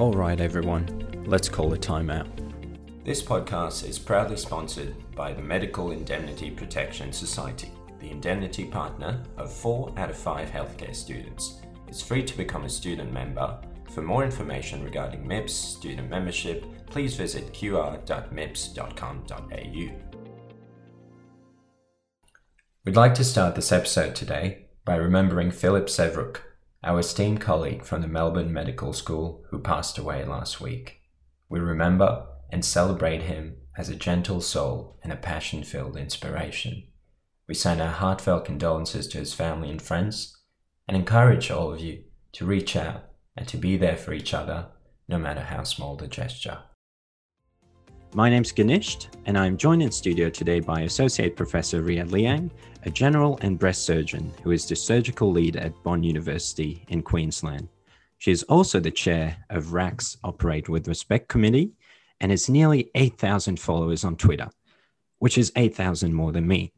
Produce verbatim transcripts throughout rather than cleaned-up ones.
Alright everyone, let's call a timeout. This podcast is proudly sponsored by the Medical Indemnity Protection Society, the indemnity partner of four out of five healthcare students. It's free to become a student member. For more information regarding M I P S student membership, please visit q r dot m i p s dot com dot a u. We'd like to start this episode today by remembering Philip Severuk, our esteemed colleague from the Melbourne Medical School who passed away last week. We remember and celebrate him as a gentle soul and a passion-filled inspiration. We send our heartfelt condolences to his family and friends and encourage all of you to reach out and to be there for each other, no matter how small the gesture. My name's Ganisht, and I'm joined in studio today by Associate Professor Rhea Liang, a general and breast surgeon who is the surgical lead at Bond University in Queensland. She is also the chair of R A C S Operate With Respect Committee and has nearly eight thousand followers on Twitter, which is eight thousand more than me.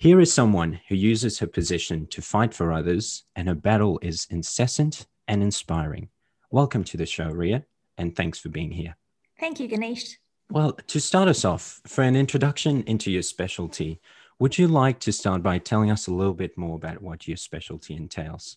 Here is someone who uses her position to fight for others, and her battle is incessant and inspiring. Welcome to the show, Rhea, and thanks for being here. Thank you, Ganisht. Well, to start us off, for an introduction into your specialty, would you like to start by telling us a little bit more about what your specialty entails?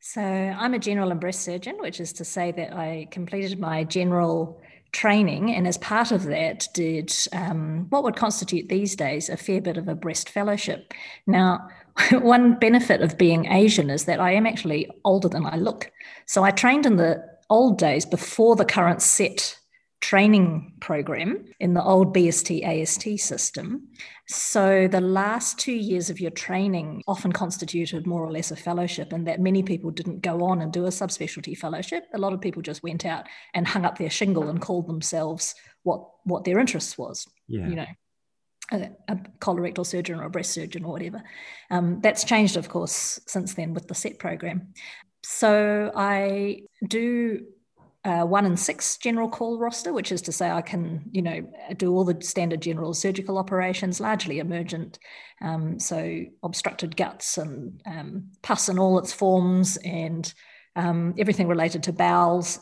So I'm a general and breast surgeon, which is to say that I completed my general training and as part of that did um, what would constitute these days a fair bit of a breast fellowship. Now, one benefit of being Asian is that I am actually older than I look. So I trained in the old days before the current SET training program in the old B S T A S T system. So the last two years of your training often constituted more or less a fellowship, and that many people didn't go on and do a subspecialty fellowship. A lot of people just went out and hung up their shingle and called themselves what, what their interest was, yeah. you know, a, a colorectal surgeon or a breast surgeon or whatever. Um, that's changed, of course, since then with the SET program. So I do Uh, one in six general call roster, which is to say I can, you know, do all the standard general surgical operations, largely emergent. Um, so obstructed guts and um, pus in all its forms and um, everything related to bowels.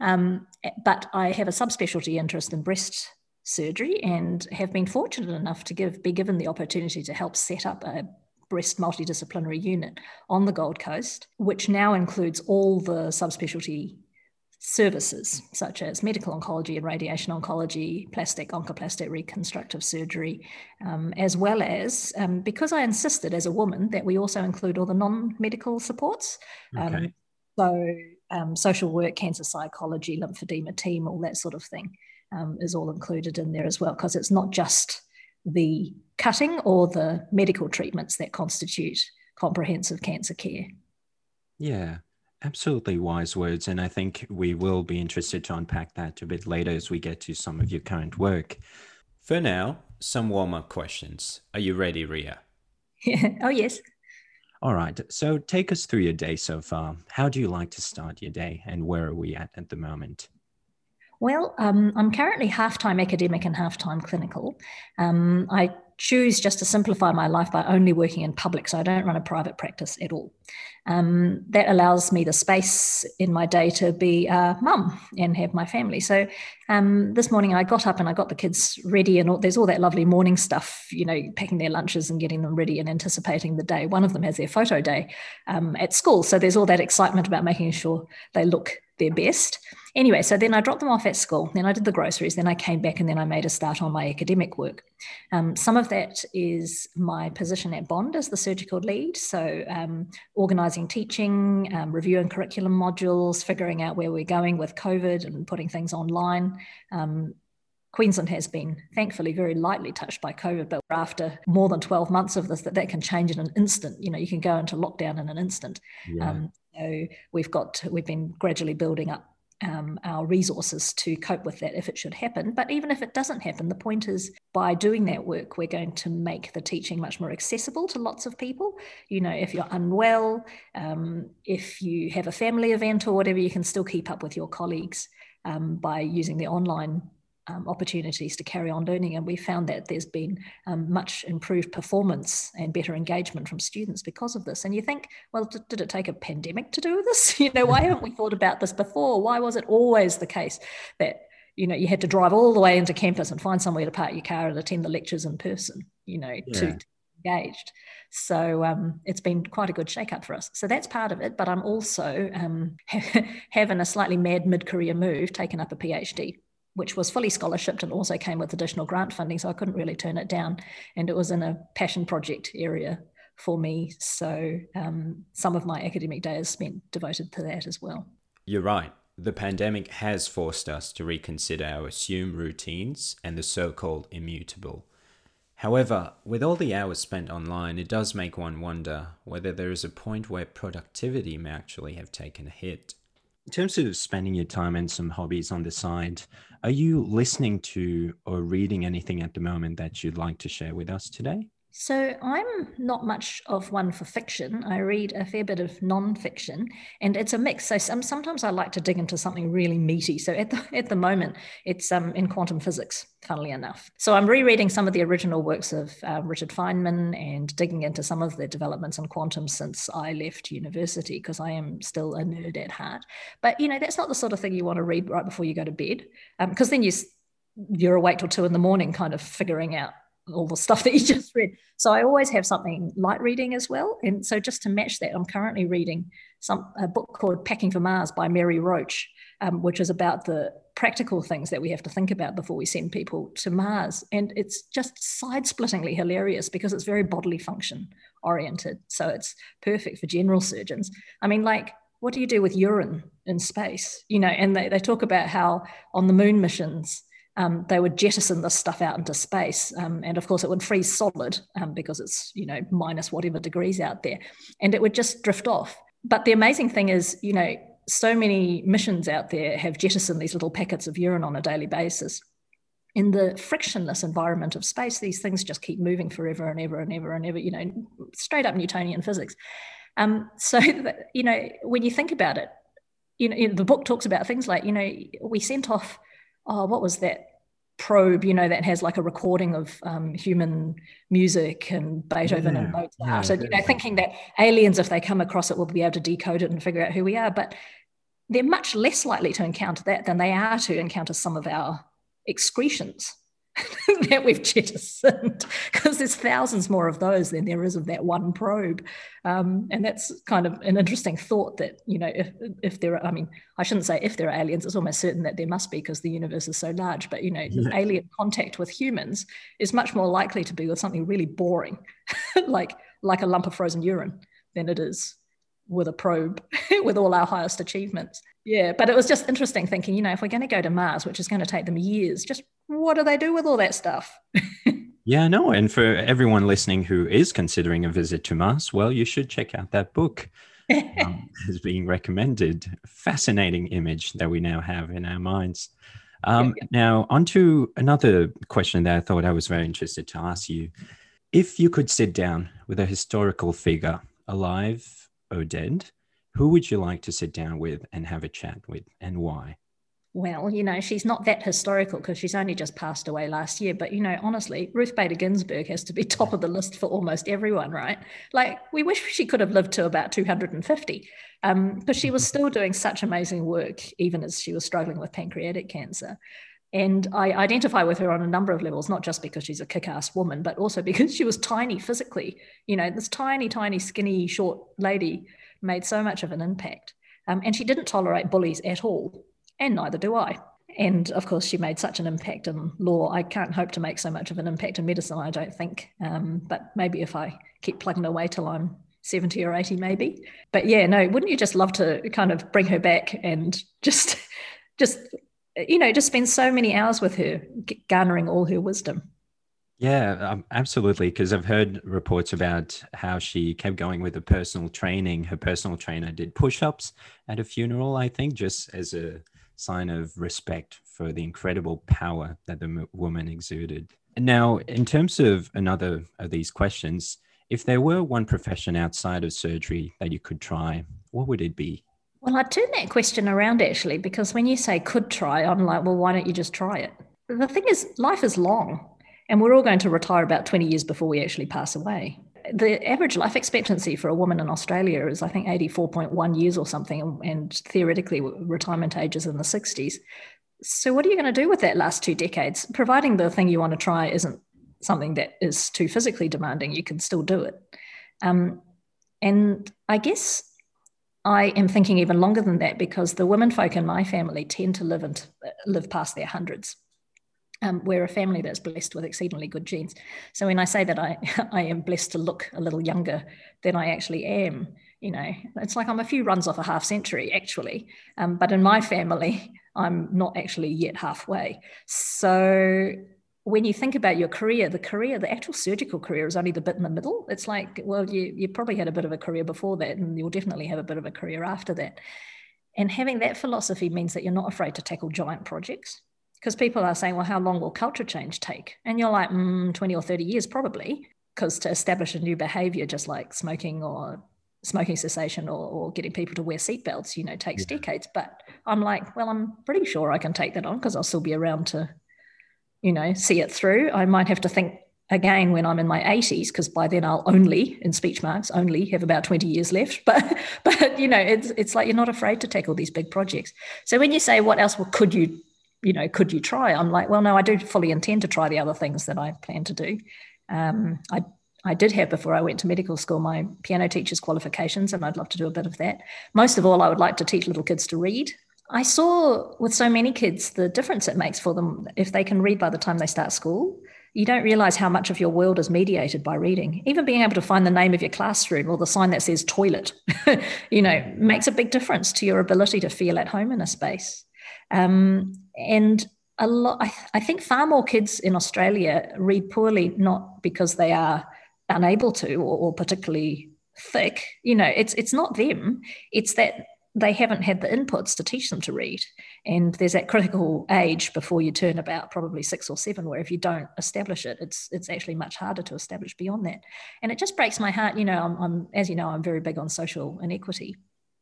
um, but I have a subspecialty interest in breast surgery and have been fortunate enough to give be given the opportunity to help set up a breast multidisciplinary unit on the Gold Coast, which now includes all the subspecialty services such as medical oncology and radiation oncology, plastic, oncoplastic, reconstructive surgery, um, as well as, um, because I insisted as a woman that we also include all the non-medical supports. Um, okay. So um, social work, cancer psychology, lymphedema team, all that sort of thing um, is all included in there as well, because it's not just the cutting or the medical treatments that constitute comprehensive cancer care. Yeah. Absolutely wise words, and I think we will be interested to unpack that a bit later as we get to some of your current work. For now, some warm-up questions. Are you ready, Rhea? Yeah. Oh, yes. All right. So take us through your day so far. How do you like to start your day, and where are we at at the moment? Well, um, I'm currently half-time academic and half-time clinical. Um, I choose just to simplify my life by only working in public, so I don't run a private practice at all. Um, that allows me the space in my day to be a mum and have my family. So um, this morning I got up and I got the kids ready, and all, there's all that lovely morning stuff, you know, packing their lunches and getting them ready and anticipating the day. One of them has their photo day um, at school, so there's all that excitement about making sure they look their best. Anyway, so then I dropped them off at school, then I did the groceries, then I came back, and then I made a start on my academic work. Um, some of that is my position at Bond as the surgical lead, so um, organising teaching, um, reviewing curriculum modules, figuring out where we're going with COVID and putting things online. Um, Queensland has been, thankfully, very lightly touched by COVID, but after more than twelve months of this, that, that can change in an instant. You know, you can go into lockdown in an instant. Yeah. Um, so we've got, we've been gradually building up um, our resources to cope with that if it should happen. But even if it doesn't happen, the point is by doing that work, we're going to make the teaching much more accessible to lots of people. You know, if you're unwell, um, if you have a family event or whatever, you can still keep up with your colleagues um, by using the online Um, opportunities to carry on learning. And we found that there's been um, much improved performance and better engagement from students because of this. And you think, well, d- did it take a pandemic to do this? You know, why haven't we thought about this before? Why was it always the case that, you know, you had to drive all the way into campus and find somewhere to park your car and attend the lectures in person, you know, yeah. to, to be engaged? So um, it's been quite a good shake-up for us. So that's part of it. But I'm also um, having a slightly mad mid-career move, taking up a PhD, which was fully scholarshiped and also came with additional grant funding, so I couldn't really turn it down. And it was in a passion project area for me. So um, some of my academic days spent devoted to that as well. You're right. The pandemic has forced us to reconsider our assumed routines and the so-called immutable. However, with all the hours spent online, it does make one wonder whether there is a point where productivity may actually have taken a hit. In terms of spending your time and some hobbies on the side, are you listening to or reading anything at the moment that you'd like to share with us today? So I'm not much of one for fiction. I read a fair bit of non-fiction, and it's a mix. So some, sometimes I like to dig into something really meaty. So at the, at the moment, it's um, in quantum physics, funnily enough. So I'm rereading some of the original works of uh, Richard Feynman and digging into some of the developments in quantum since I left university, because I am still a nerd at heart. But, you know, that's not the sort of thing you want to read right before you go to bed, because um, then you, you're awake till two in the morning kind of figuring out all the stuff that you just read. So I always have something light reading as well. And so just to match that, I'm currently reading some a book called Packing for Mars by Mary Roach, um, which is about the practical things that we have to think about before we send people to Mars. And it's just side-splittingly hilarious because it's very bodily function oriented. So it's perfect for general surgeons. I mean, like, what do you do with urine in space? You know, and they, they talk about how on the moon missions, Um, they would jettison this stuff out into space. Um, and of course it would freeze solid um, because it's, you know, minus whatever degrees out there, and it would just drift off. But the amazing thing is, you know, so many missions out there have jettisoned these little packets of urine on a daily basis. In the frictionless environment of space, these things just keep moving forever and ever and ever and ever, you know, straight up Newtonian physics. Um, so, that, you know, when you think about it, you know, the book talks about things like, you know, we sent off, oh, what was that? probe, you know, that has like a recording of um, human music and Beethoven yeah, and Mozart, yeah, and, you know, thinking that aliens, if they come across it, will be able to decode it and figure out who we are. But they're much less likely to encounter that than they are to encounter some of our excretions that we've jettisoned, because there's thousands more of those than there is of that one probe. Um, and that's kind of an interesting thought that, you know, if, if there are, I mean, I shouldn't say if there are aliens, it's almost certain that there must be because the universe is so large, but, you know, yeah. alien contact with humans is much more likely to be with something really boring, like, like a lump of frozen urine, than it is with a probe, with all our highest achievements. Yeah, but it was just interesting thinking, you know, if we're going to go to Mars, which is going to take them years, just what do they do with all that stuff? Yeah, no, and for everyone listening who is considering a visit to Mars, well, you should check out that book. um, it's being recommended. Fascinating image that we now have in our minds. Um, yeah, yeah. Now, on to another question that I thought I was very interested to ask you. If you could sit down with a historical figure, alive or dead, who would you like to sit down with and have a chat with, and why? Well, you know, she's not that historical because she's only just passed away last year. But, you know, honestly, Ruth Bader Ginsburg has to be top of the list for almost everyone, right? Like, we wish she could have lived to about two hundred fifty, um, but she was still doing such amazing work, even as she was struggling with pancreatic cancer. And I identify with her on a number of levels, not just because she's a kick-ass woman, but also because she was tiny physically. You know, this tiny, tiny, skinny, short lady made so much of an impact. Um, and she didn't tolerate bullies at all, and neither do I. And of course, she made such an impact in law. I can't hope to make so much of an impact in medicine, I don't think. Um, but maybe if I keep plugging away till I'm seventy or eighty, maybe. But yeah, no, wouldn't you just love to kind of bring her back and just, just, you know, just spend so many hours with her, garnering all her wisdom? Yeah, um, absolutely. Because I've heard reports about how she kept going with her personal training. Her personal trainer did push-ups at a funeral, I think, just as a sign of respect for the incredible power that the m- woman exerted. And now, in terms of another of these questions, if there were one profession outside of surgery that you could try, what would it be? Well, I turn that question around, actually, because when you say could try, I'm like, well, why don't you just try it? The thing is, life is long, and we're all going to retire about twenty years before we actually pass away. The average life expectancy for a woman in Australia is, I think, eighty-four point one years or something, and theoretically retirement age is in the sixties. So what are you going to do with that last two decades? Providing the thing you want to try isn't something that is too physically demanding, you can still do it. Um, and I guess I am thinking even longer than that, because the women folk in my family tend to live and live past their hundreds. Um, we're a family that's blessed with exceedingly good genes. So when I say that I, I am blessed to look a little younger than I actually am, you know, it's like I'm a few runs off a half century, actually. Um, but in my family, I'm not actually yet halfway. So when you think about your career, the career, the actual surgical career is only the bit in the middle. It's like, well, you, you probably had a bit of a career before that, and you'll definitely have a bit of a career after that. And having that philosophy means that you're not afraid to tackle giant projects. Because people are saying, well, how long will culture change take? And you're like, mm, twenty or thirty years probably, because to establish a new behaviour, just like smoking or smoking cessation or, or getting people to wear seatbelts, you know, takes yeah. decades. But I'm like, well, I'm pretty sure I can take that on because I'll still be around to, you know, see it through. I might have to think again when I'm in my eighties, because by then I'll only, in speech marks, only have about twenty years left. But, but you know, it's, it's like you're not afraid to tackle these big projects. So when you say what else well, could you you know, could you try? I'm like, well, no, I do fully intend to try the other things that I plan to do. Um, I, I did have, before I went to medical school, my piano teacher's qualifications, and I'd love to do a bit of that. Most of all, I would like to teach little kids to read. I saw with so many kids the difference it makes for them if they can read by the time they start school. You don't realise how much of your world is mediated by reading. Even being able to find the name of your classroom or the sign that says toilet, you know, makes a big difference to your ability to feel at home in a space. Um, and a lot, I, I think far more kids in Australia read poorly, not because they are unable to or, or particularly thick. You know, it's it's not them. It's that they haven't had the inputs to teach them to read. And there's that critical age before you turn about probably six or seven, where if you don't establish it, it's it's actually much harder to establish beyond that. And it just breaks my heart. You know, I'm, I'm as you know, I'm very big on social inequity.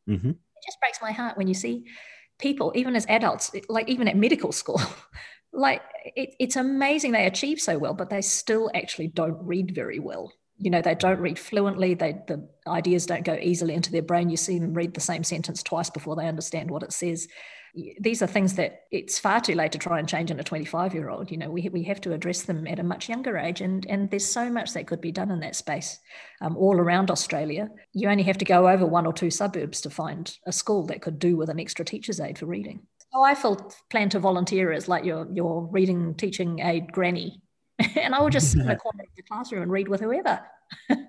Mm-hmm. It just breaks my heart when you see people, even as adults, like even at medical school, like it, it's amazing they achieve so well, but they still actually don't read very well. You know, they don't read fluently. They, the ideas don't go easily into their brain. You see them read the same sentence twice before they understand what it says. These are things that it's far too late to try and change in a twenty-five-year-old. You know, we we have to address them at a much younger age, and, and there's so much that could be done in that space um, all around Australia. You only have to go over one or two suburbs to find a school that could do with an extra teacher's aid for reading. So I plan to volunteer as like your, your reading teaching aid granny, and I will just sit in the corner of the classroom and read with whoever.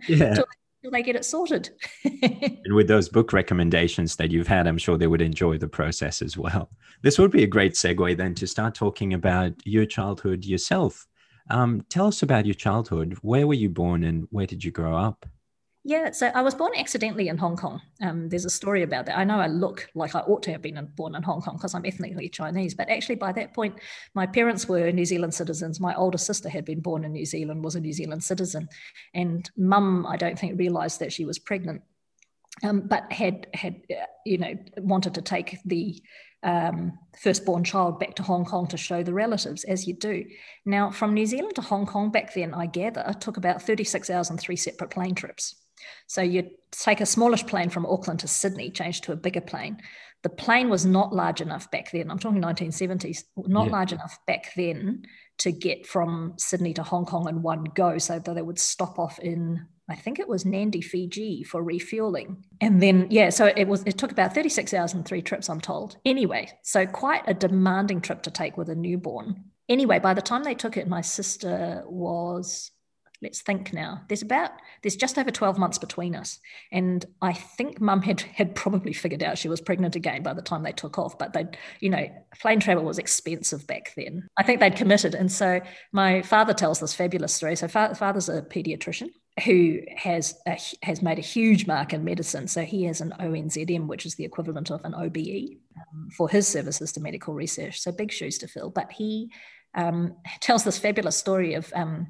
Yeah. till, till they get it sorted. And with those book recommendations that you've had, I'm sure they would enjoy the process as well. This would be a great segue then to start talking about your childhood yourself. Um, tell us about your childhood. Where were you born and where did you grow up? Yeah, so I was born accidentally in Hong Kong. Um, there's a story about that. I know I look like I ought to have been born in Hong Kong because I'm ethnically Chinese, but actually by that point, my parents were New Zealand citizens. My older sister had been born in New Zealand, was a New Zealand citizen, and mum, I don't think, realised that she was pregnant, um, but had, had uh, you know, wanted to take the um, firstborn child back to Hong Kong to show the relatives, as you do. Now, from New Zealand to Hong Kong back then, I gather, took about thirty-six hours and three separate plane trips. So you take a smallish plane from Auckland to Sydney, change to a bigger plane. The plane was not large enough back then. I'm talking nineteen seventies, not yeah. large enough back then to get from Sydney to Hong Kong in one go. So they would stop off in, I think it was Nandi, Fiji, for refueling. And then, yeah, so it was. It took about thirty-six hours and three trips, I'm told. Anyway, so quite a demanding trip to take with a newborn. Anyway, by the time they took it, my sister was... Let's think now. There's about, there's just over twelve months between us. And I think mum had, had probably figured out she was pregnant again by the time they took off. But they, you know, plane travel was expensive back then. I think they'd committed. And so my father tells this fabulous story. So fa- father's a paediatrician who has a, has made a huge mark in medicine. So he has an O N Z M, which is the equivalent of an O B E. um, for his services to medical research. So big shoes to fill. But he um, tells this fabulous story of um,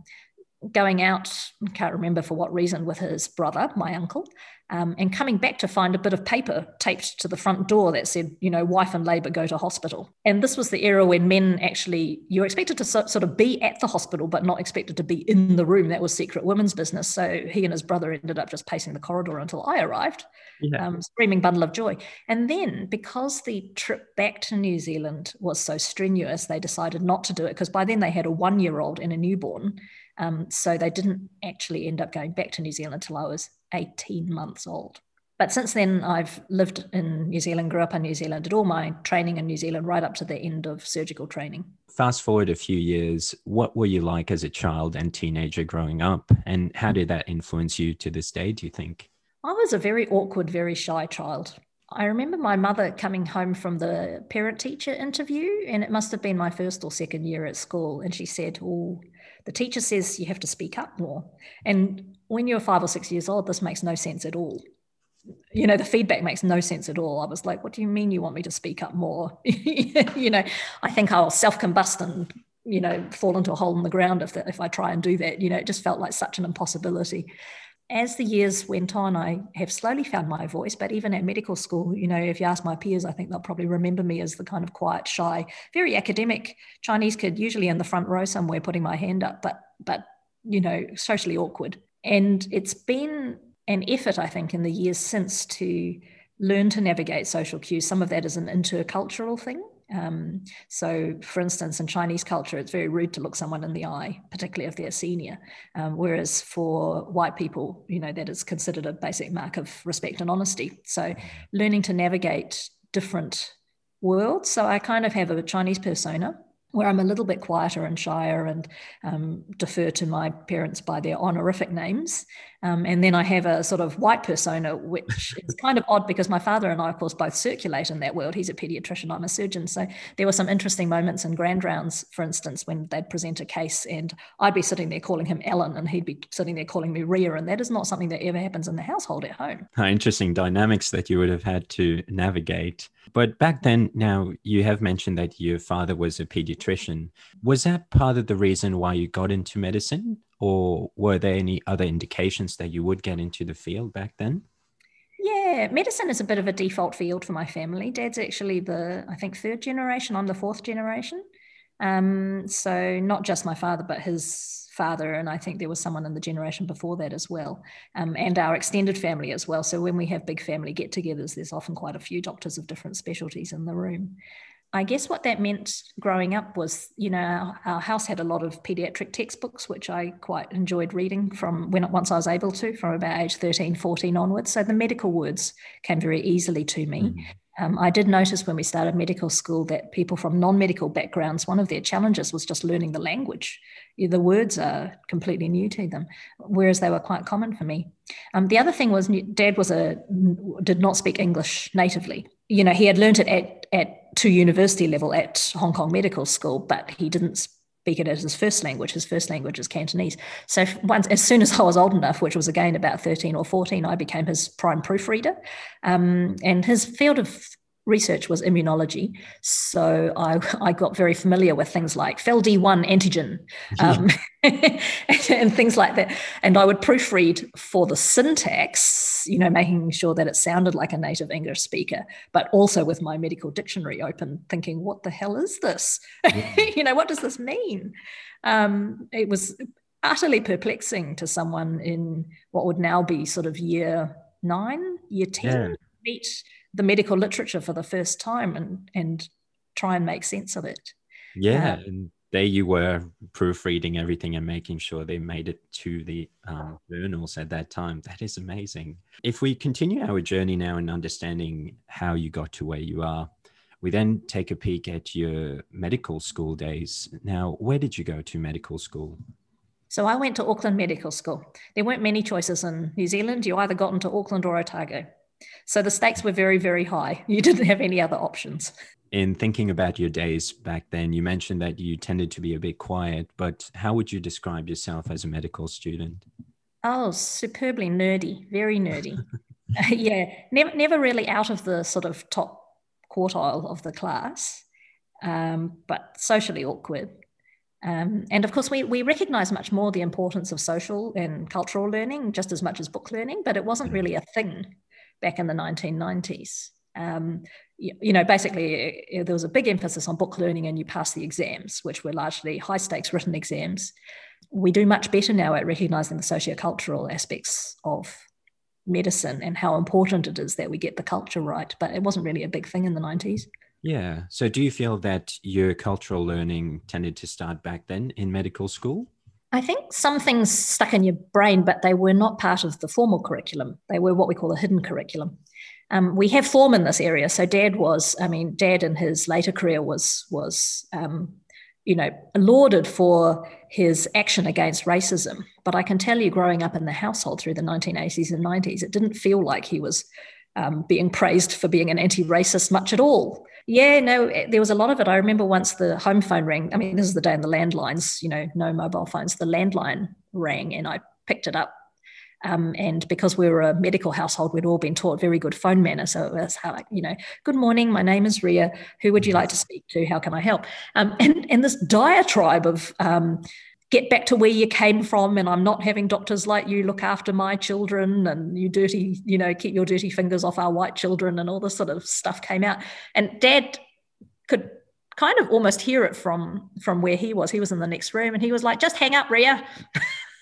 going out, can't remember for what reason, with his brother, my uncle, um, and coming back to find a bit of paper taped to the front door that said, you know, wife and labour go to hospital. And this was the era when men actually, you were expected to sort of be at the hospital, but not expected to be in the room. That was secret women's business. So he and his brother ended up just pacing the corridor until I arrived, yeah. um, screaming bundle of joy. And then because the trip back to New Zealand was so strenuous, they decided not to do it, because by then they had a one-year-old and a newborn. Um, so they didn't actually end up going back to New Zealand until I was eighteen months old. But since then, I've lived in New Zealand, grew up in New Zealand, did all my training in New Zealand right up to the end of surgical training. Fast forward a few years, what were you like as a child and teenager growing up? And how did that influence you to this day, do you think? I was a very awkward, very shy child. I remember my mother coming home from the parent-teacher interview, and it must have been my first or second year at school, and she said, oh, the teacher says you have to speak up more. And when you're five or six years old, this makes no sense at all. You know, the feedback makes no sense at all. I was like, what do you mean you want me to speak up more? You know, I think I'll self-combust and, you know, fall into a hole in the ground if, that, if I try and do that. You know, it just felt like such an impossibility. As the years went on, I have slowly found my voice, but even at medical school, you know, if you ask my peers, I think they'll probably remember me as the kind of quiet, shy, very academic Chinese kid, usually in the front row somewhere putting my hand up, but, but you know, socially awkward. And it's been an effort, I think, in the years since to learn to navigate social cues. Some of that is an intercultural thing. Um, so, for instance, in Chinese culture, it's very rude to look someone in the eye, particularly if they're senior. Um, whereas for white people, you know, that is considered a basic mark of respect and honesty. So learning to navigate different worlds. So I kind of have a Chinese persona where I'm a little bit quieter and shyer and um, defer to my parents by their honorific names. Um, and then I have a sort of white persona, which is kind of odd because my father and I, of course, both circulate in that world. He's a paediatrician, I'm a surgeon. So there were some interesting moments in grand rounds, for instance, when they'd present a case and I'd be sitting there calling him Alan and he'd be sitting there calling me Rhea. And that is not something that ever happens in the household at home. How interesting dynamics that you would have had to navigate. But back then, now you have mentioned that your father was a paediatrician. Was that part of the reason why you got into medicine, or were there any other indications that you would get into the field back then? Yeah, medicine is a bit of a default field for my family. Dad's actually the, I think, third generation. I'm the fourth generation. Um, so not just my father, but his father. And I think there was someone in the generation before that as well. Um, and our extended family as well. So when we have big family get-togethers, there's often quite a few doctors of different specialties in the room. I guess what that meant growing up was, you know, our house had a lot of pediatric textbooks, which I quite enjoyed reading from when once I was able to, from about age thirteen, fourteen onwards. So the medical words came very easily to me. Mm. Um, I did notice when we started medical school that people from non-medical backgrounds, one of their challenges was just learning the language. The words are completely new to them, whereas they were quite common for me. Um, the other thing was Dad was a, did not speak English natively. You know, he had learned it at, at to university level at Hong Kong Medical School, but he didn't speak it as his first language. His first language is Cantonese. So once, as soon as I was old enough, which was again about thirteen or fourteen, I became his prime proofreader. Um, and his field of research was immunology. So I, I got very familiar with things like Fel D one antigen um, and things like that. And I would proofread for the syntax, you know, making sure that it sounded like a native English speaker, but also with my medical dictionary open, thinking, what the hell is this? You know, what does this mean? Um, it was utterly perplexing to someone in what would now be sort of year nine, year ten, yeah. meet the medical literature for the first time and and try and make sense of it. Yeah, um, and there you were proofreading everything and making sure they made it to the um, journals at that time. That is amazing. If we continue our journey now in understanding how you got to where you are, we then take a peek at your medical school days. Now, where did you go to medical school? So I went to Auckland Medical School. There weren't many choices in New Zealand. You either got into Auckland or Otago. So the stakes were very, very high. You didn't have any other options. In thinking about your days back then, you mentioned that you tended to be a bit quiet, but how would you describe yourself as a medical student? Oh, superbly nerdy, very nerdy. uh, yeah, never, never really out of the sort of top quartile of the class, um, but socially awkward. Um, and of course, we, we recognise much more the importance of social and cultural learning, just as much as book learning, but it wasn't really a thing back in the nineteen nineties. Um, you, you know, basically, it, there was a big emphasis on book learning and you pass the exams, which were largely high-stakes written exams. We do much better now at recognising the sociocultural aspects of medicine and how important it is that we get the culture right, but it wasn't really a big thing in the nineties. Yeah. So do you feel that your cultural learning tended to start back then in medical school? I think some things stuck in your brain, but they were not part of the formal curriculum. They were what we call a hidden curriculum. Um, we have form in this area. So Dad was, I mean, Dad in his later career was, was um, you know, lauded for his action against racism. But I can tell you growing up in the household through the nineteen eighties and nineties, it didn't feel like he was um, being praised for being an anti-racist much at all. Yeah, no, there was a lot of it. I remember once the home phone rang. I mean, this is the day in the landlines, you know, no mobile phones. The landline rang and I picked it up. Um, and because we were a medical household, we'd all been taught very good phone manner. So it was how, like, you know, good morning, my name is Rhea. Who would you like to speak to? How can I help? Um, and, and this diatribe of um, get back to where you came from and I'm not having doctors like you look after my children and you dirty, you know, keep your dirty fingers off our white children and all this sort of stuff came out. And Dad could kind of almost hear it from, from where he was. He was in the next room and he was like, just hang up, Rhea.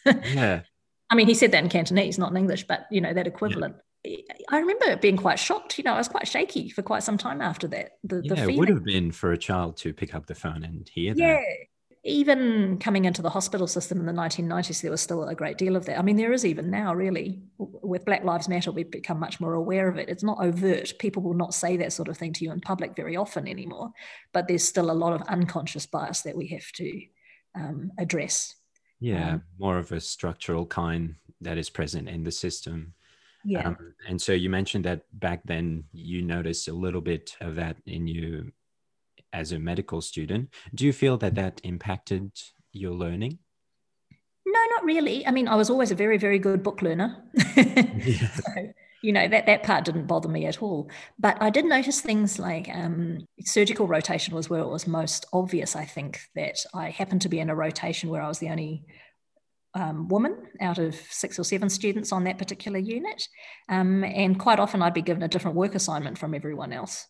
Yeah. I mean, he said that in Cantonese, not in English, but, you know, that equivalent. Yeah. I remember being quite shocked. You know, I was quite shaky for quite some time after that. The, yeah, the feeling. It would have been for a child to pick up the phone and hear yeah. that. Yeah. Even coming into the hospital system in the nineteen nineties, there was still a great deal of that. I mean, there is even now, really. With Black Lives Matter, we've become much more aware of it. It's not overt. People will not say that sort of thing to you in public very often anymore. But there's still a lot of unconscious bias that we have to um, address. Yeah, um, more of a structural kind that is present in the system. Yeah. Um, and so you mentioned that back then you noticed a little bit of that in you as a medical student. Do you feel that that impacted your learning? No, not really. I mean, I was always a very, very good book learner. Yeah. So, you know, that, that part didn't bother me at all. But I did notice things like um, surgical rotation was where it was most obvious, I think, that I happened to be in a rotation where I was the only um, woman out of six or seven students on that particular unit. Um, and quite often I'd be given a different work assignment from everyone else.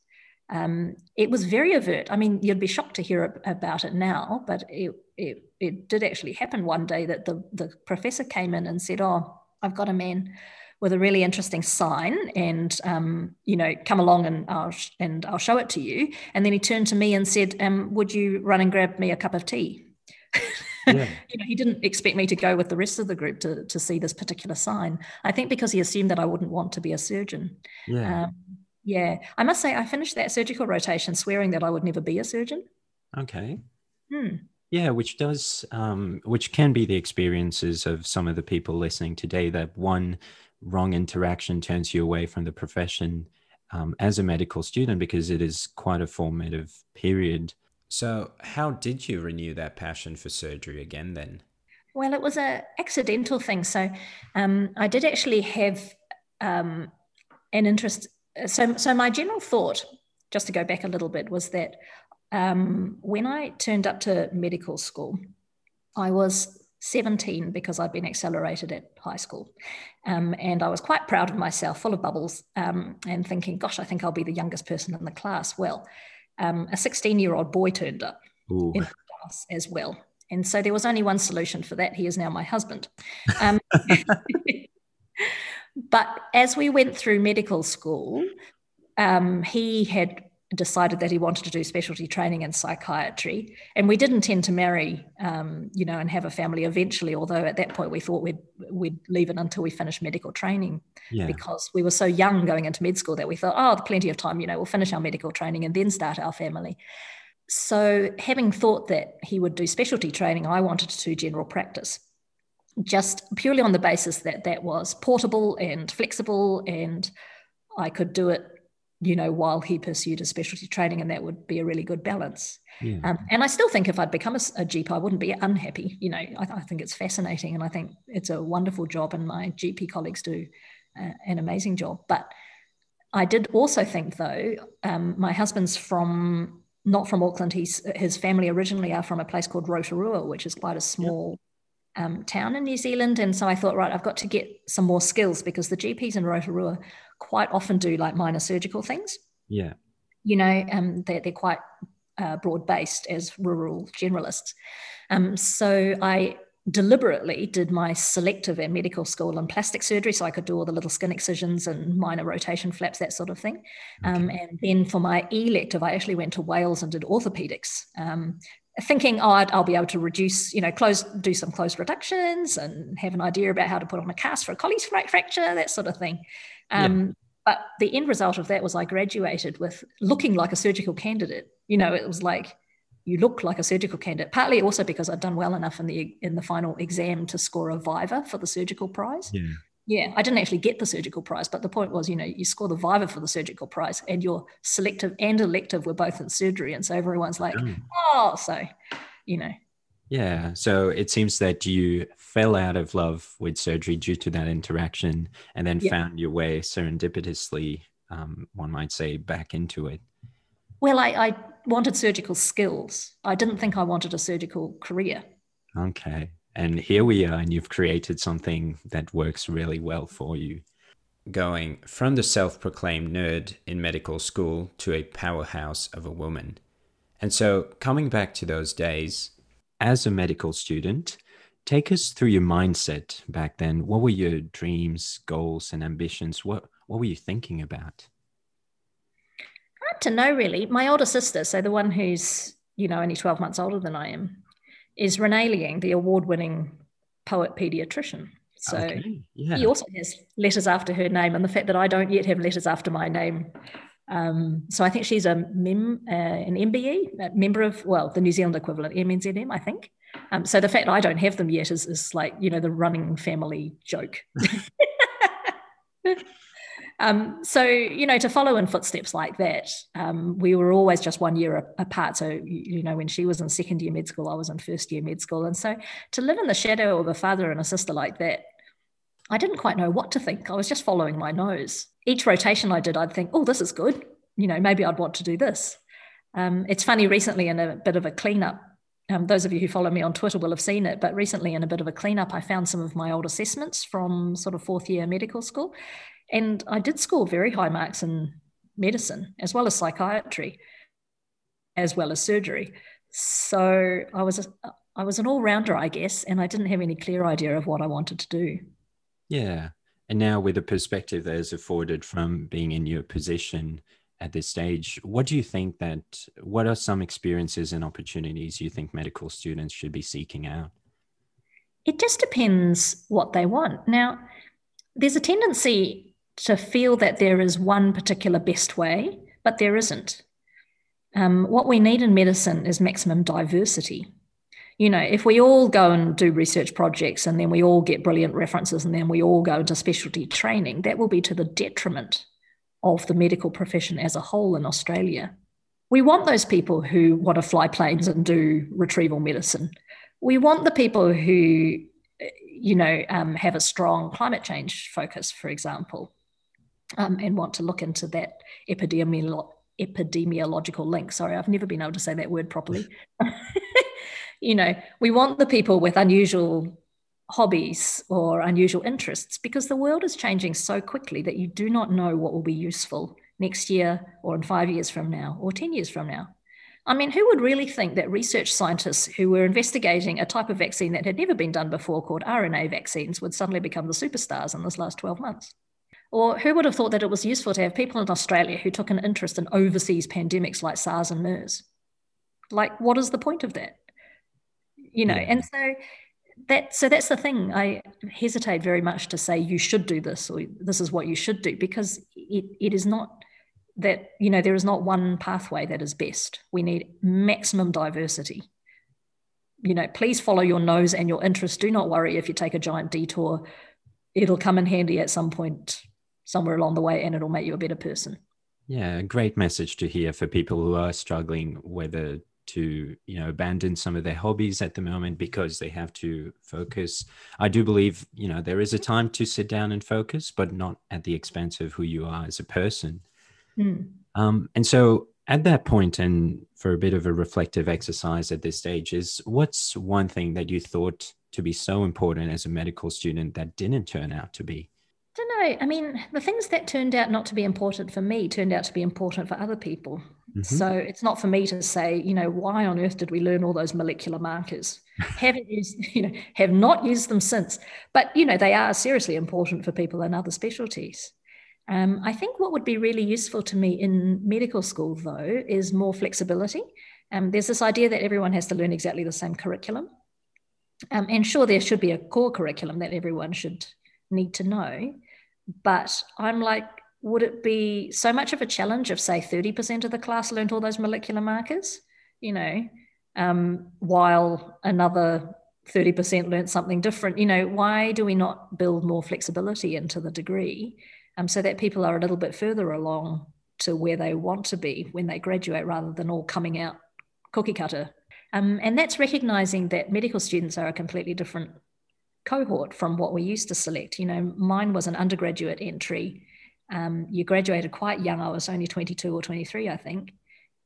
Um, it was very overt. I mean, you'd be shocked to hear about it now, but it, it, it did actually happen one day that the, the professor came in and said, oh, I've got a man with a really interesting sign and, um, you know, come along and I'll, sh- and I'll show it to you. And then he turned to me and said, um, would you run and grab me a cup of tea? Yeah. You know, he didn't expect me to go with the rest of the group to, to see this particular sign. I think because he assumed that I wouldn't want to be a surgeon. Yeah. Um, yeah. I must say I finished that surgical rotation swearing that I would never be a surgeon. Okay. Hmm. Yeah, which does, um, which can be the experiences of some of the people listening today, that one wrong interaction turns you away from the profession um, as a medical student, because it is quite a formative period. So how did you renew that passion for surgery again then? Well, it was an accidental thing. So um, I did actually have um, an interest. So, so my general thought, just to go back a little bit, was that Um, when I turned up to medical school, I was seventeen because I'd been accelerated at high school. Um, and I was quite proud of myself, full of bubbles, um, and thinking, gosh, I think I'll be the youngest person in the class. Well, um, a sixteen-year-old boy turned up Ooh. in the class as well. And so there was only one solution for that. He is now my husband. Um, but as we went through medical school, um, he had decided that he wanted to do specialty training in psychiatry, and we did intend to marry, um, you know, and have a family eventually. Although at that point we thought we'd we'd leave it until we finished medical training, yeah. because we were so young going into med school that we thought, oh, plenty of time, you know, we'll finish our medical training and then start our family. So, having thought that he would do specialty training, I wanted to do general practice, just purely on the basis that that was portable and flexible, and I could do it, you know, while he pursued a specialty training, and that would be a really good balance. Yeah. Um, and I still think if I'd become a, a G P, I wouldn't be unhappy. You know, I, I think it's fascinating, and I think it's a wonderful job, and my G P colleagues do uh, an amazing job. But I did also think, though, um, my husband's from, not from Auckland. He's, his family originally are from a place called Rotorua, which is quite a small yep. um, town in New Zealand. And so I thought, right, I've got to get some more skills, because the G Ps in Rotorua quite often do like minor surgical things. Yeah. You know, um, they're, they're quite uh, broad-based as rural generalists. Um, so I deliberately did my selective at medical school in plastic surgery, so I could do all the little skin excisions and minor rotation flaps, that sort of thing. Okay. Um, and then for my elective, I actually went to Wales and did orthopedics, um, thinking, oh, I'd, I'll be able to reduce, you know, close, do some closed reductions and have an idea about how to put on a cast for a Colles fracture, that sort of thing. Um, yeah. But the end result of that was I graduated with looking like a surgical candidate. You know, it was like, you look like a surgical candidate, partly also because I'd done well enough in the in the final exam to score a Viva for the surgical prize. Yeah. Yeah, I didn't actually get the surgical prize, but the point was, you know, you score the Viva for the surgical prize and your selective and elective were both in surgery. And so everyone's like, oh, oh so, you know. Yeah, so it seems that you fell out of love with surgery due to that interaction and then yeah. found your way serendipitously, um, one might say, back into it. Well, I, I wanted surgical skills. I didn't think I wanted a surgical career. Okay. And here we are, and you've created something that works really well for you. Going from the self-proclaimed nerd in medical school to a powerhouse of a woman. And so coming back to those days, as a medical student, take us through your mindset back then. What were your dreams, goals, and ambitions? What, what were you thinking about? Hard to know, really. My older sister, so the one who's, you know, only twelve months older than I am, is Renee Leang, the award-winning poet pediatrician. So okay. yeah. He also has letters after her name, and the fact that I don't yet have letters after my name. Um, so I think she's a mem, uh, an M B E, a member of, well, the New Zealand equivalent, M N Z M, I think. Um, so the fact that I don't have them yet is, is like, you know, the running family joke. Um, so, you know, to follow in footsteps like that, um, we were always just one year apart. So, you know, when she was in second year med school, I was in first year med school. And so to live in the shadow of a father and a sister like that, I didn't quite know what to think. I was just following my nose. Each rotation I did, I'd think, oh, this is good. You know, maybe I'd want to do this. Um, it's funny, recently in a bit of a cleanup, um, those of you who follow me on Twitter will have seen it, but recently in a bit of a cleanup, I found some of my old assessments from sort of fourth year medical school. And I did score very high marks in medicine, as well as psychiatry, as well as surgery. So I was a, I was an all-rounder, I guess, and I didn't have any clear idea of what I wanted to do. Yeah. And now with the perspective that is afforded from being in your position at this stage, what do you think that, what are some experiences and opportunities you think medical students should be seeking out? It just depends what they want. Now, there's a tendency to feel that there is one particular best way, but there isn't. Um, what we need in medicine is maximum diversity. You know, if we all go and do research projects and then we all get brilliant references and then we all go into specialty training, that will be to the detriment of the medical profession as a whole in Australia. We want those people who want to fly planes and do retrieval medicine. We want the people who, you know, um, have a strong climate change focus, for example, um, and want to look into that epidemiolo- epidemiological link. Sorry, I've never been able to say that word properly. You know, we want the people with unusual hobbies or unusual interests, because the world is changing so quickly that you do not know what will be useful next year or in five years from now or ten years from now. I mean, who would really think that research scientists who were investigating a type of vaccine that had never been done before called R N A vaccines would suddenly become the superstars in this last twelve months? Or who would have thought that it was useful to have people in Australia who took an interest in overseas pandemics like SARS and MERS? Like, what is the point of that? You know, yeah. and so that so that's the thing. I hesitate very much to say you should do this or this is what you should do, because it, it is not that, you know, there is not one pathway that is best. We need maximum diversity. You know, please follow your nose and your interest. Do not worry if you take a giant detour. It'll come in handy at some point somewhere along the way, and it'll make you a better person. Yeah, a great message to hear for people who are struggling whether to, you know, abandon some of their hobbies at the moment because they have to focus. I do believe, you know, there is a time to sit down and focus, but not at the expense of who you are as a person. Mm. Um, and so at that point, and for a bit of a reflective exercise at this stage, is what's one thing that you thought to be so important as a medical student that didn't turn out to be? I don't know. I mean, the things that turned out not to be important for me turned out to be important for other people. Mm-hmm. So it's not for me to say, you know, why on earth did we learn all those molecular markers? Haven't used, you know, have not used them since. But, you know, they are seriously important for people in other specialties. Um, I think what would be really useful to me in medical school, though, is more flexibility. Um, there's this idea that everyone has to learn exactly the same curriculum. Um, and sure, there should be a core curriculum that everyone should need to know. But I'm like, would it be so much of a challenge if, say, thirty percent of the class learned all those molecular markers, you know, um, while another thirty percent learned something different? You know, why do we not build more flexibility into the degree um, so that people are a little bit further along to where they want to be when they graduate rather than all coming out cookie cutter? Um, and that's recognizing that medical students are a completely different cohort from what we used to select. You know, mine was an undergraduate entry. Um, you graduated quite young. I was only twenty-two or twenty-three, I think.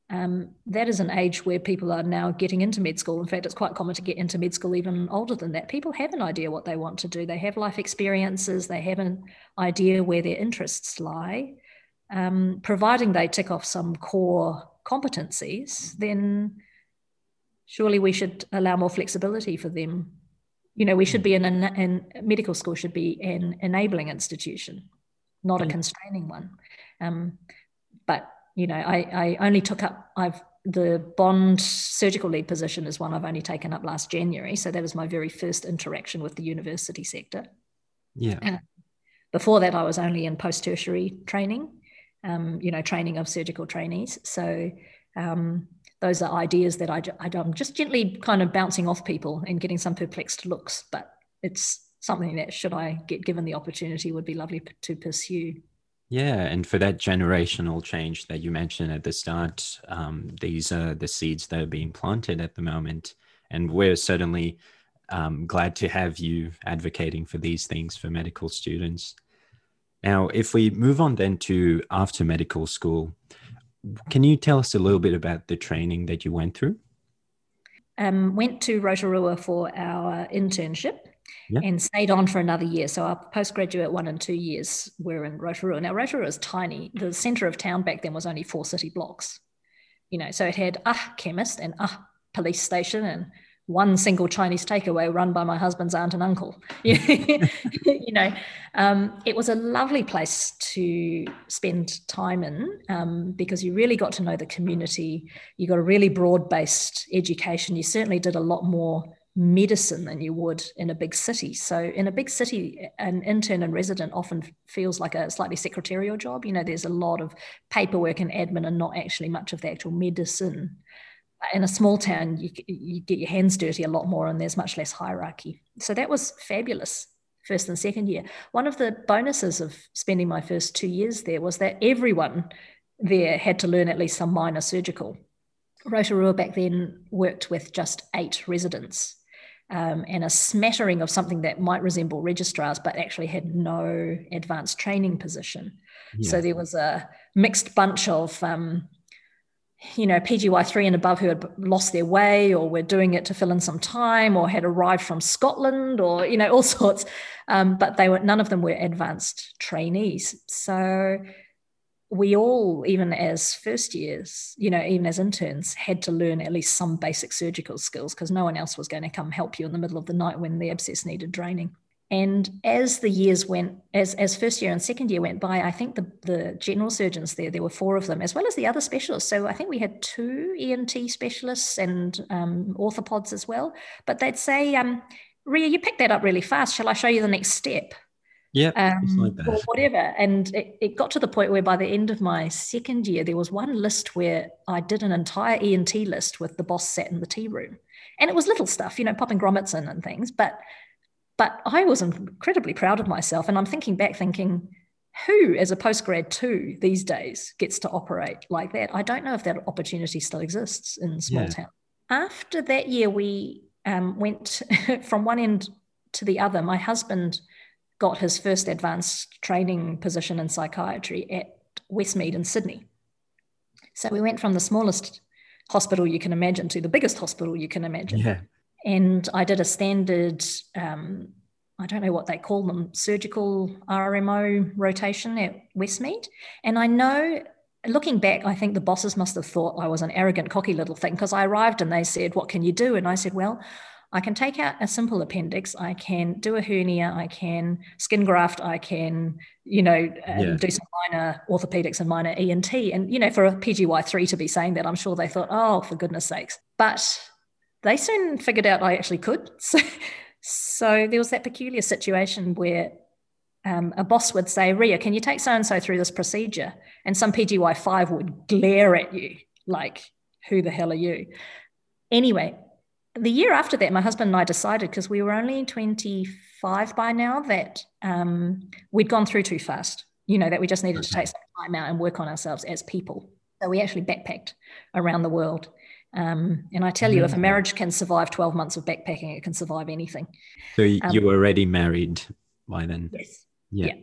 Um, that is an age where people are now getting into med school. In fact, it's quite common to get into med school even older than that. People have an idea what they want to do. They have life experiences. They have an idea where their interests lie. Um, providing they tick off some core competencies, then surely we should allow more flexibility for them. You know, we should be in an, an medical school should be an enabling institution, not a constraining one. Um, but, you know, I, I only took up, I've the Bond surgical lead position is one I've only taken up last January. So that was my very first interaction with the university sector. Yeah. Uh, before that, I was only in post-tertiary training, um, you know, training of surgical trainees. So, um, those are ideas that I, I, I'm just gently kind of bouncing off people and getting some perplexed looks, but it's something that, should I get given the opportunity, would be lovely p- to pursue. Yeah, and for that generational change that you mentioned at the start, um, these are the seeds that are being planted at the moment, and we're certainly um, glad to have you advocating for these things for medical students. Now, if we move on then to after medical school, can you tell us a little bit about the training that you went through? Um, went to Rotorua for our internship, yeah, and stayed on for another year. So our postgraduate one and two years were in Rotorua. Now, Rotorua is tiny. The centre of town back then was only four city blocks. You know, so it had a chemist and a police station and one single Chinese takeaway run by my husband's aunt and uncle. you know, um, it was a lovely place to spend time in um, because you really got to know the community. You got a really broad-based education. You certainly did a lot more medicine than you would in a big city. So in a big city, an intern and resident often feels like a slightly secretarial job. You know, there's a lot of paperwork and admin and not actually much of the actual medicine. In a small town, you, you get your hands dirty a lot more and there's much less hierarchy. So that was fabulous, first and second year. One of the bonuses of spending my first two years there was that everyone there had to learn at least some minor surgical. Rotorua back then worked with just eight residents um, and a smattering of something that might resemble registrars but actually had no advanced training position. Yeah. So there was a mixed bunch of... Um, you know, P G Y three and above who had lost their way or were doing it to fill in some time or had arrived from Scotland or, you know, all sorts. Um, but they were, none of them were advanced trainees. So we all, even as first years, you know, even as interns, had to learn at least some basic surgical skills because no one else was going to come help you in the middle of the night when the abscess needed draining. And as the years went, as, as first year and second year went by, I think the, the general surgeons there, there were four of them, as well as the other specialists. So I think we had two E N T specialists and um, orthopods as well. But they'd say, um, Rhea, you picked that up really fast. Shall I show you the next step? Yeah, um, like that. Or whatever. And it, it got to the point where by the end of my second year, there was one list where I did an entire E N T list with the boss sat in the tea room. And it was little stuff, you know, popping grommets in and things. But... But I was incredibly proud of myself. And I'm thinking back thinking, who, as a postgrad two these days, gets to operate like that? I don't know if that opportunity still exists in small yeah. town. After that year, we um, went from one end to the other. My husband got his first advanced training position in psychiatry at Westmead in Sydney. So we went from the smallest hospital you can imagine to the biggest hospital you can imagine. Yeah. And I did a standard, um, I don't know what they call them, surgical R M O rotation at Westmead. And I know, looking back, I think the bosses must have thought I was an arrogant, cocky little thing, because I arrived and they said, what can you do? And I said, well, I can take out a simple appendix, I can do a hernia, I can skin graft, I can, you know, um, yeah. do some minor orthopedics and minor E N T. And, you know, for a P G Y three to be saying that, I'm sure they thought, oh, for goodness sakes. But they soon figured out I actually could. So, so there was that peculiar situation where um, a boss would say, Rhea, can you take so-and-so through this procedure? And some P G Y five would glare at you like, who the hell are you? Anyway, the year after that, my husband and I decided, because we were only twenty-five by now, that um, we'd gone through too fast, you know, that we just needed to take some time out and work on ourselves as people. So we actually backpacked around the world. Um, and I tell you, if a marriage can survive twelve months of backpacking, it can survive anything. So you um, were already married by then? Yes. Yeah. Yeah.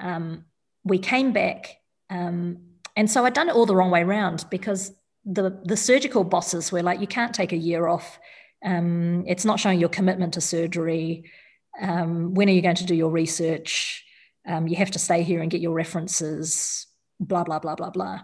yeah. Um, we came back. Um, and so I'd done it all the wrong way around, because the the surgical bosses were like, you can't take a year off. Um, it's not showing your commitment to surgery. Um, when are you going to do your research? Um, you have to stay here and get your references, blah, blah, blah, blah, blah.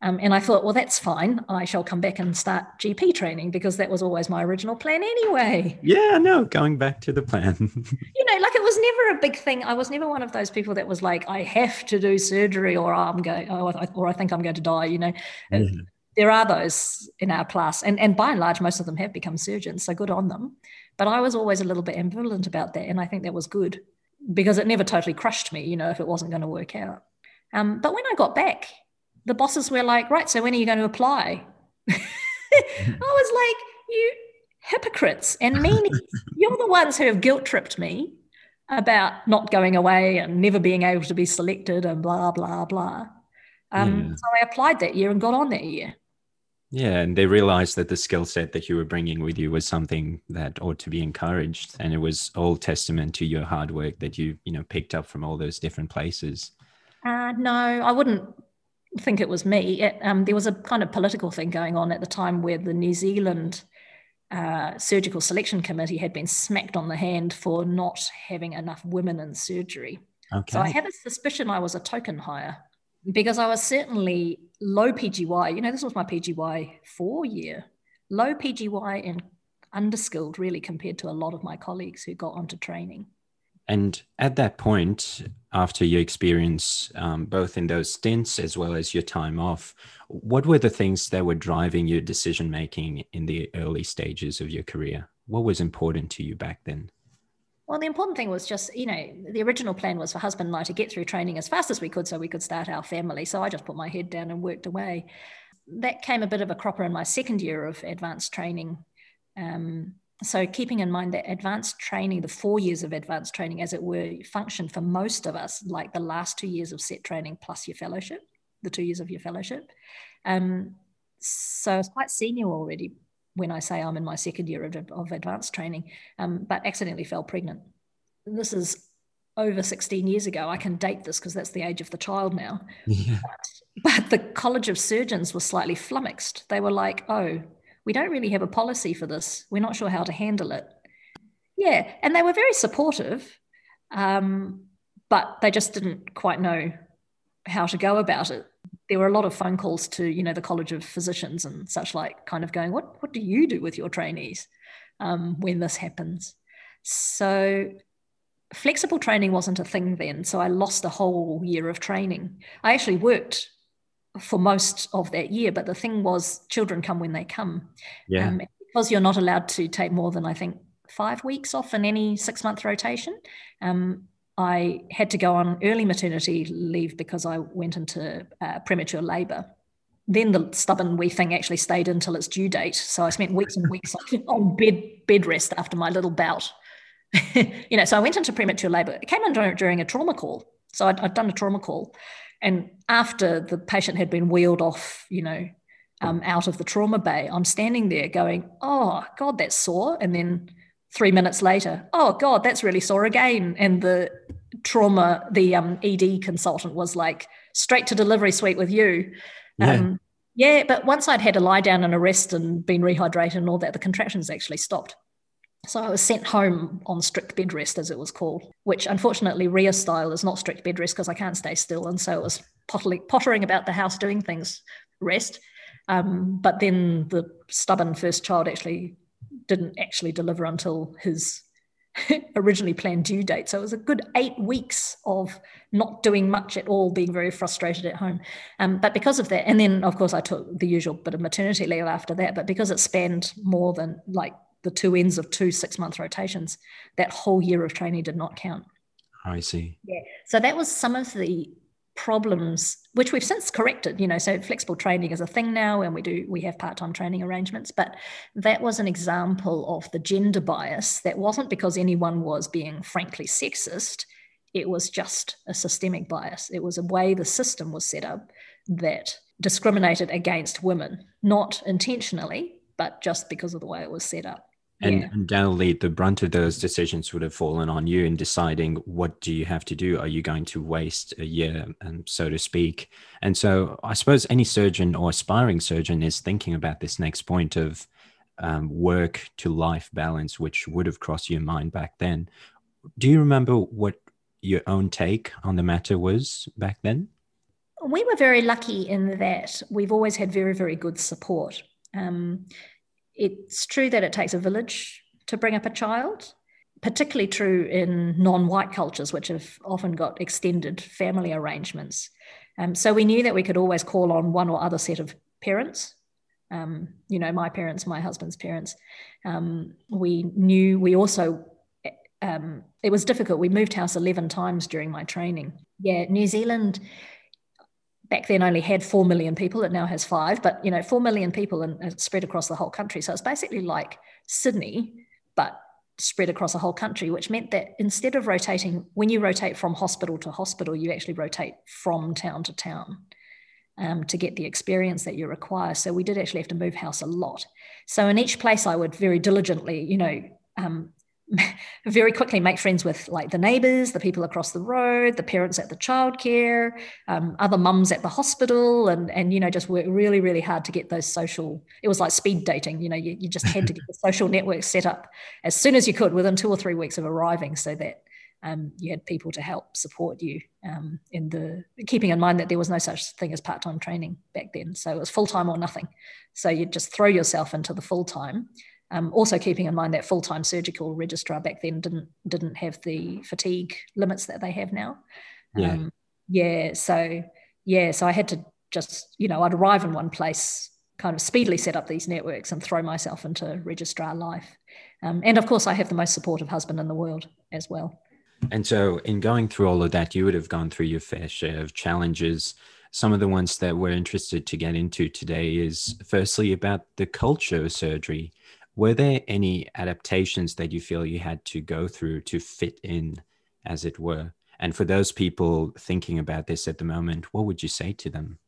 Um, and I thought, well, that's fine. I shall come back and start G P training, because that was always my original plan anyway. Yeah, no, going back to the plan. You know, like, it was never a big thing. I was never one of those people that was like, I have to do surgery, or I'm going, oh, or I think I'm going to die, you know. Mm-hmm. There are those in our class, and, and by and large, most of them have become surgeons, so good on them. But I was always a little bit ambivalent about that, and I think that was good, because it never totally crushed me, you know, if it wasn't going to work out. Um, but when I got back, the bosses were like, right, so when are you going to apply? I was like, you hypocrites and meanies. You're the ones who have guilt-tripped me about not going away and never being able to be selected and blah, blah, blah. Um, yeah. So I applied that year and got on that year. Yeah, and they realized that the skill set that you were bringing with you was something that ought to be encouraged, and it was all testament to your hard work that you, you know, picked up from all those different places. Uh, no, I wouldn't think it was me. It, um, there was a kind of political thing going on at the time where the New Zealand uh, Surgical Selection Committee had been smacked on the hand for not having enough women in surgery. Okay. So I have a suspicion I was a token hire, because I was certainly low P G Y. You know, this was my P G Y four year. Low P G Y and underskilled, really, compared to a lot of my colleagues who got onto training. And at that point, after your experience, um, both in those stints as well as your time off, what were the things that were driving your decision-making in the early stages of your career? What was important to you back then? Well, the important thing was just, you know, the original plan was for husband and I to get through training as fast as we could so we could start our family. So I just put my head down and worked away. That came a bit of a cropper in my second year of advanced training. Um, so keeping in mind that advanced training, the four years of advanced training, as it were, functioned for most of us like the last two years of S E T training plus your fellowship, the two years of your fellowship. Um, so I was quite senior already when I say I'm in my second year of, of advanced training, um, but accidentally fell pregnant. This is over sixteen years ago. I can date this because that's the age of the child now. Yeah. But, but the College of Surgeons was slightly flummoxed. They were like, oh, we don't really have a policy for this. We're not sure how to handle it. Yeah, and they were very supportive, um, but they just didn't quite know how to go about it. There were a lot of phone calls to, you know, the College of Physicians and such like, kind of going, what, what do you do with your trainees um, when this happens? So flexible training wasn't a thing then. So I lost a whole year of training. I actually worked for most of that year, but the thing was, children come when they come. Yeah. Um, because you're not allowed to take more than, I think, five weeks off in any six month rotation. Um, I had to go on early maternity leave because I went into uh, premature labour. Then the stubborn wee thing actually stayed until its due date. So I spent weeks and weeks on bed bed rest after my little bout. You know, so I went into premature labour. It came in during a trauma call. So I'd, I'd done a trauma call. And after the patient had been wheeled off, you know, um, out of the trauma bay, I'm standing there going, oh, God, that's sore. And then three minutes later, oh, God, that's really sore again. And the trauma, the um, E D consultant was like, straight to delivery suite with you. Yeah. Um, yeah, but once I'd had a lie down and a rest and been rehydrated and all that, the contractions actually stopped. So I was sent home on strict bed rest, as it was called, which unfortunately Rhea style is not strict bed rest because I can't stay still. And so it was pottling, pottering about the house, doing things, rest. Um, but then the stubborn first child actually didn't actually deliver until his originally planned due date. So it was a good eight weeks of not doing much at all, being very frustrated at home. Um, but because of that, and then of course I took the usual bit of maternity leave after that, but because it spanned more than like, the two ends of two six-month rotations, that whole year of training did not count. I see. Yeah. So that was some of the problems, which we've since corrected, you know, so flexible training is a thing now and we do, we have part-time training arrangements, but that was an example of the gender bias that wasn't because anyone was being frankly sexist, it was just a systemic bias. It was a way the system was set up that discriminated against women, not intentionally, but just because of the way it was set up. And yeah. Undoubtedly, the brunt of those decisions would have fallen on you in deciding what do you have to do? Are you going to waste a year, um, so to speak? And so I suppose any surgeon or aspiring surgeon is thinking about this next point of um, work to life balance, which would have crossed your mind back then. Do you remember what your own take on the matter was back then? We were very lucky in that we've always had very, very good support. Um, it's true that it takes a village to bring up a child, particularly true in non-white cultures, which have often got extended family arrangements. Um, so we knew that we could always call on one or other set of parents, um, you know, my parents, my husband's parents. Um, we knew we also, um, it was difficult. We moved house eleven times during my training. Yeah, New Zealand back then only had four million people, it now has five, but you know, four million people and it's spread across the whole country. So it's basically like Sydney, but spread across the whole country, which meant that instead of rotating, when you rotate from hospital to hospital, you actually rotate from town to town um, to get the experience that you require. So we did actually have to move house a lot. So in each place I would very diligently, you know, um, very quickly make friends with like the neighbours, the people across the road, the parents at the childcare, um, other mums at the hospital, and and you know just work really really hard to get those social. It was like speed dating, you know, you, you just had to get the social network set up as soon as you could within two or three weeks of arriving, so that um, you had people to help support you. Um, in the keeping in mind that there was no such thing as part time training back then, so it was full time or nothing. So you'd just throw yourself into the full time. Um, also keeping in mind that full-time surgical registrar back then didn't didn't have the fatigue limits that they have now. Yeah. Um, yeah, so yeah, so I had to just, you know, I'd arrive in one place, kind of speedily set up these networks and throw myself into registrar life. Um, and of course, I have the most supportive husband in the world as well. And so in going through all of that, you would have gone through your fair share of challenges. Some of the ones that we're interested to get into today is firstly about the culture of surgery. Were there any adaptations that you feel you had to go through to fit in, as it were? And for those people thinking about this at the moment, what would you say to them?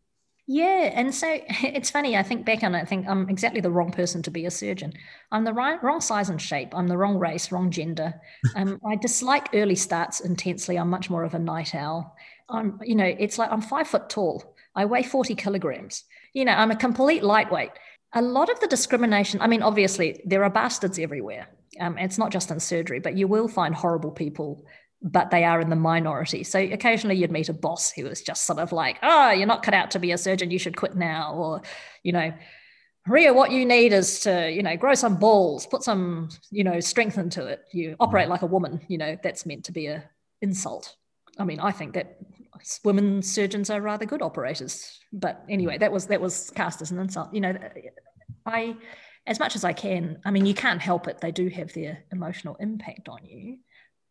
Yeah, and so it's funny, I think back on it, I think I'm exactly the wrong person to be a surgeon. I'm the right, wrong size and shape. I'm the wrong race, wrong gender. Um, I dislike early starts intensely. I'm much more of a night owl. I'm, you know, it's like I'm five foot tall. I weigh forty kilograms. You know, I'm a complete lightweight. A lot of the discrimination, I mean, obviously there are bastards everywhere. Um, it's not just in surgery, but you will find horrible people, but they are in the minority. So occasionally you'd meet a boss who was just sort of like, oh, you're not cut out to be a surgeon, you should quit now. Or, you know, Rhea, what you need is to, you know, grow some balls, put some, you know, strength into it. You operate like a woman, you know, that's meant to be an insult. I mean, I think that women surgeons are rather good operators, but anyway, that was that was cast as an insult. You know, I, as much as I can, I mean, you can't help it. They do have their emotional impact on you,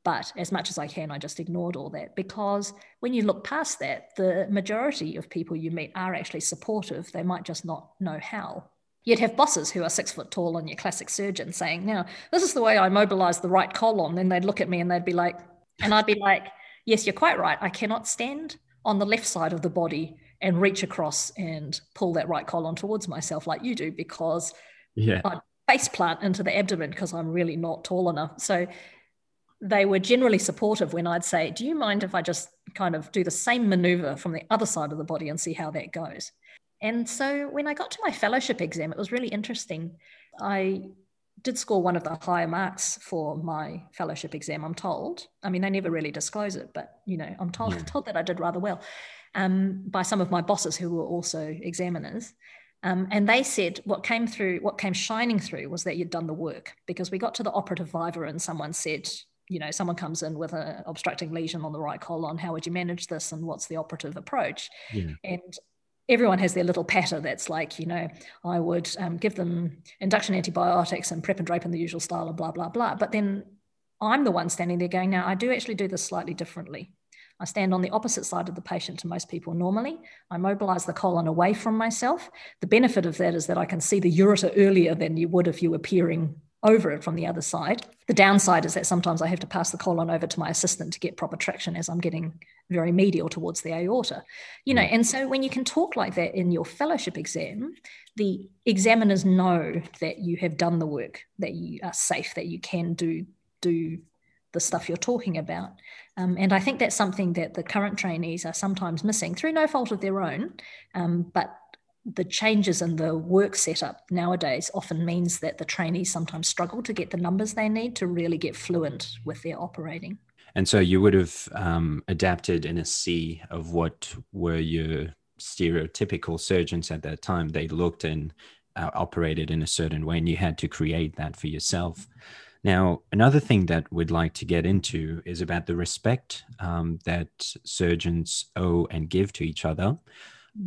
but as much as I can, I just ignored all that, because when you look past that, the majority of people you meet are actually supportive. They might just not know how. You'd have bosses who are six foot tall and your classic surgeon saying, now, this is the way I mobilise the right colon. Then they'd look at me and they'd be like, and I'd be like, yes, you're quite right, I cannot stand on the left side of the body and reach across and pull that right colon towards myself like you do, because yeah. I'd face plant into the abdomen because I'm really not tall enough. So they were generally supportive when I'd say, do you mind if I just kind of do the same maneuver from the other side of the body and see how that goes? And so when I got to my fellowship exam, it was really interesting. I did score one of the higher marks for my fellowship exam, I'm told. I mean, they never really disclose it, but, you know, I'm told, yeah. told that I did rather well um, by some of my bosses who were also examiners. Um, and they said what came through, what came shining through was that you'd done the work, because we got to the operative viva and someone said, you know, someone comes in with an obstructing lesion on the right colon, how would you manage this and what's the operative approach? Yeah. And everyone has their little patter that's like, you know, I would um, give them induction antibiotics and prep and drape in the usual style and blah, blah, blah. But then I'm the one standing there going, now I do actually do this slightly differently. I stand on the opposite side of the patient to most people normally. I mobilize the colon away from myself. The benefit of that is that I can see the ureter earlier than you would if you were peering over it from the other side. The downside is that sometimes I have to pass the colon over to my assistant to get proper traction as I'm getting very medial towards the aorta, you know. And so when you can talk like that in your fellowship exam, the examiners know that you have done the work, that you are safe, that you can do, do the stuff you're talking about. Um, and I think that's something that the current trainees are sometimes missing through no fault of their own, um, but the changes in the work setup nowadays often means that the trainees sometimes struggle to get the numbers they need to really get fluent with their operating. And so you would have um, adapted in a sea of what were your stereotypical surgeons at that time. They looked and uh, operated in a certain way, and you had to create that for yourself. Now, another thing that we'd like to get into is about the respect um, that surgeons owe and give to each other.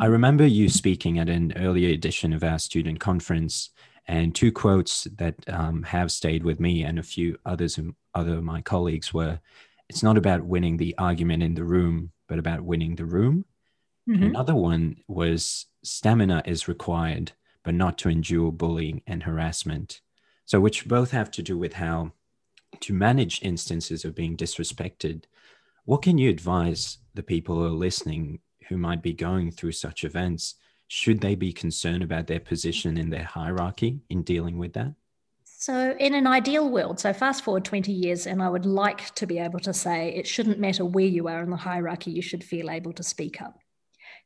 I remember you speaking at an earlier edition of our student conference, and two quotes that um, have stayed with me and a few others and other of my colleagues were, it's not about winning the argument in the room, but about winning the room. Mm-hmm. Another one was, stamina is required, but not to endure bullying and harassment. So which both have to do with how to manage instances of being disrespected. What can you advise the people who are listening who might be going through such events? Should they be concerned about their position in their hierarchy in dealing with that? So in an ideal world, so fast forward twenty years, and I would like to be able to say it shouldn't matter where you are in the hierarchy, you should feel able to speak up.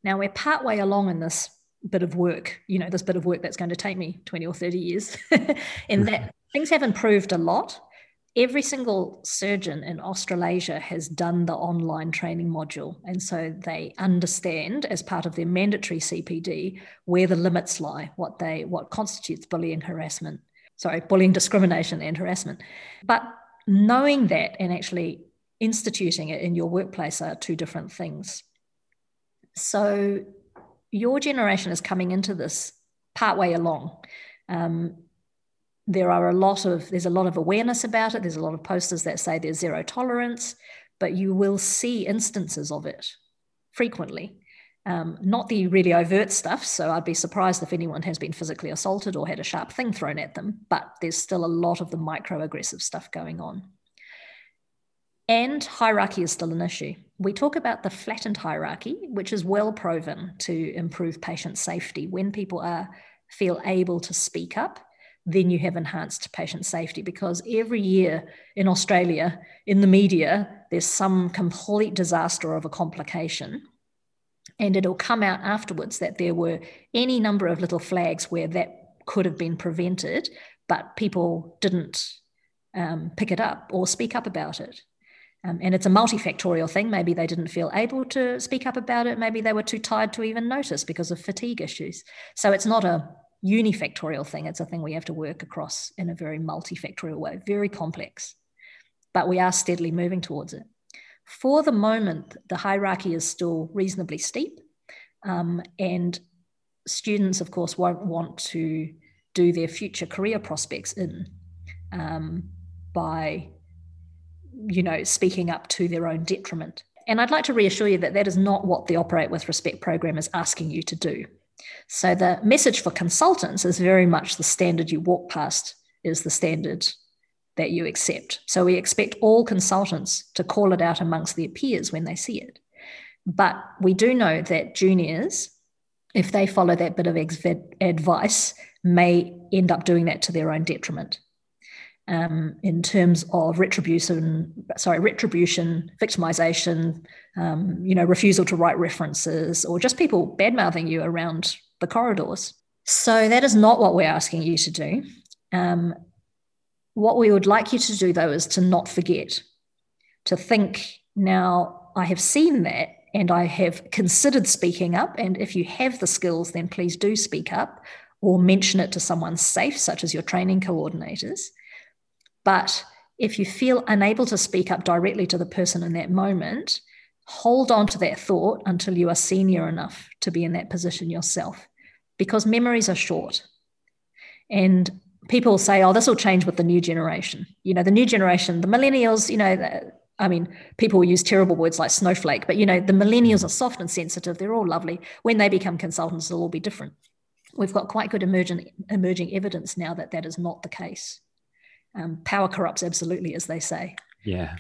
Now we're partway along in this bit of work, you know, this bit of work that's going to take me twenty or thirty years in that things have improved a lot. Every single surgeon in Australasia has done the online training module. And so they understand, as part of their mandatory C P D, where the limits lie, what they what constitutes bullying harassment, sorry, bullying discrimination and harassment. But knowing that and actually instituting it in your workplace are two different things. So your generation is coming into this partway along. Um, There are a lot of, there's a lot of awareness about it. There's a lot of posters that say there's zero tolerance, but you will see instances of it frequently. Um, not the really overt stuff. So I'd be surprised if anyone has been physically assaulted or had a sharp thing thrown at them, but there's still a lot of the microaggressive stuff going on. And hierarchy is still an issue. We talk about the flattened hierarchy, which is well proven to improve patient safety. When people are feel able to speak up, then you have enhanced patient safety, because every year in Australia, in the media, there's some complete disaster of a complication. And it'll come out afterwards that there were any number of little flags where that could have been prevented, but people didn't um, pick it up or speak up about it. Um, and it's a multifactorial thing. Maybe they didn't feel able to speak up about it. Maybe they were too tired to even notice because of fatigue issues. So it's not a unifactorial thing. It's a thing we have to work across in a very multifactorial way, very complex, but we are steadily moving towards it. For the moment, the hierarchy is still reasonably steep, um, and students, of course, won't want to do their future career prospects in um, by, you know, speaking up to their own detriment. And I'd like to reassure you that that is not what the Operate with Respect program is asking you to do. So the message for consultants is very much the standard you walk past is the standard that you accept. So we expect all consultants to call it out amongst their peers when they see it. But we do know that juniors, if they follow that bit of advice, may end up doing that to their own detriment um, in terms of retribution, sorry, retribution, victimization, um, you know, refusal to write references, or just people bad-mouthing you around the corridors. So that is not what we're asking you to do. Um, what we would like you to do, though, is to not forget, to think, now, I have seen that, and I have considered speaking up, and if you have the skills, then please do speak up or mention it to someone safe, such as your training coordinators. But if you feel unable to speak up directly to the person in that moment, hold on to that thought until you are senior enough to be in that position yourself, because memories are short. And people say, oh, this will change with the new generation. You know, the new generation, the millennials, you know, the, I mean, people use terrible words like snowflake, but, you know, the millennials are soft and sensitive. They're all lovely. When they become consultants, they'll all be different. We've got quite good emerging, emerging evidence now that that is not the case. Um, power corrupts absolutely, as they say. Yeah.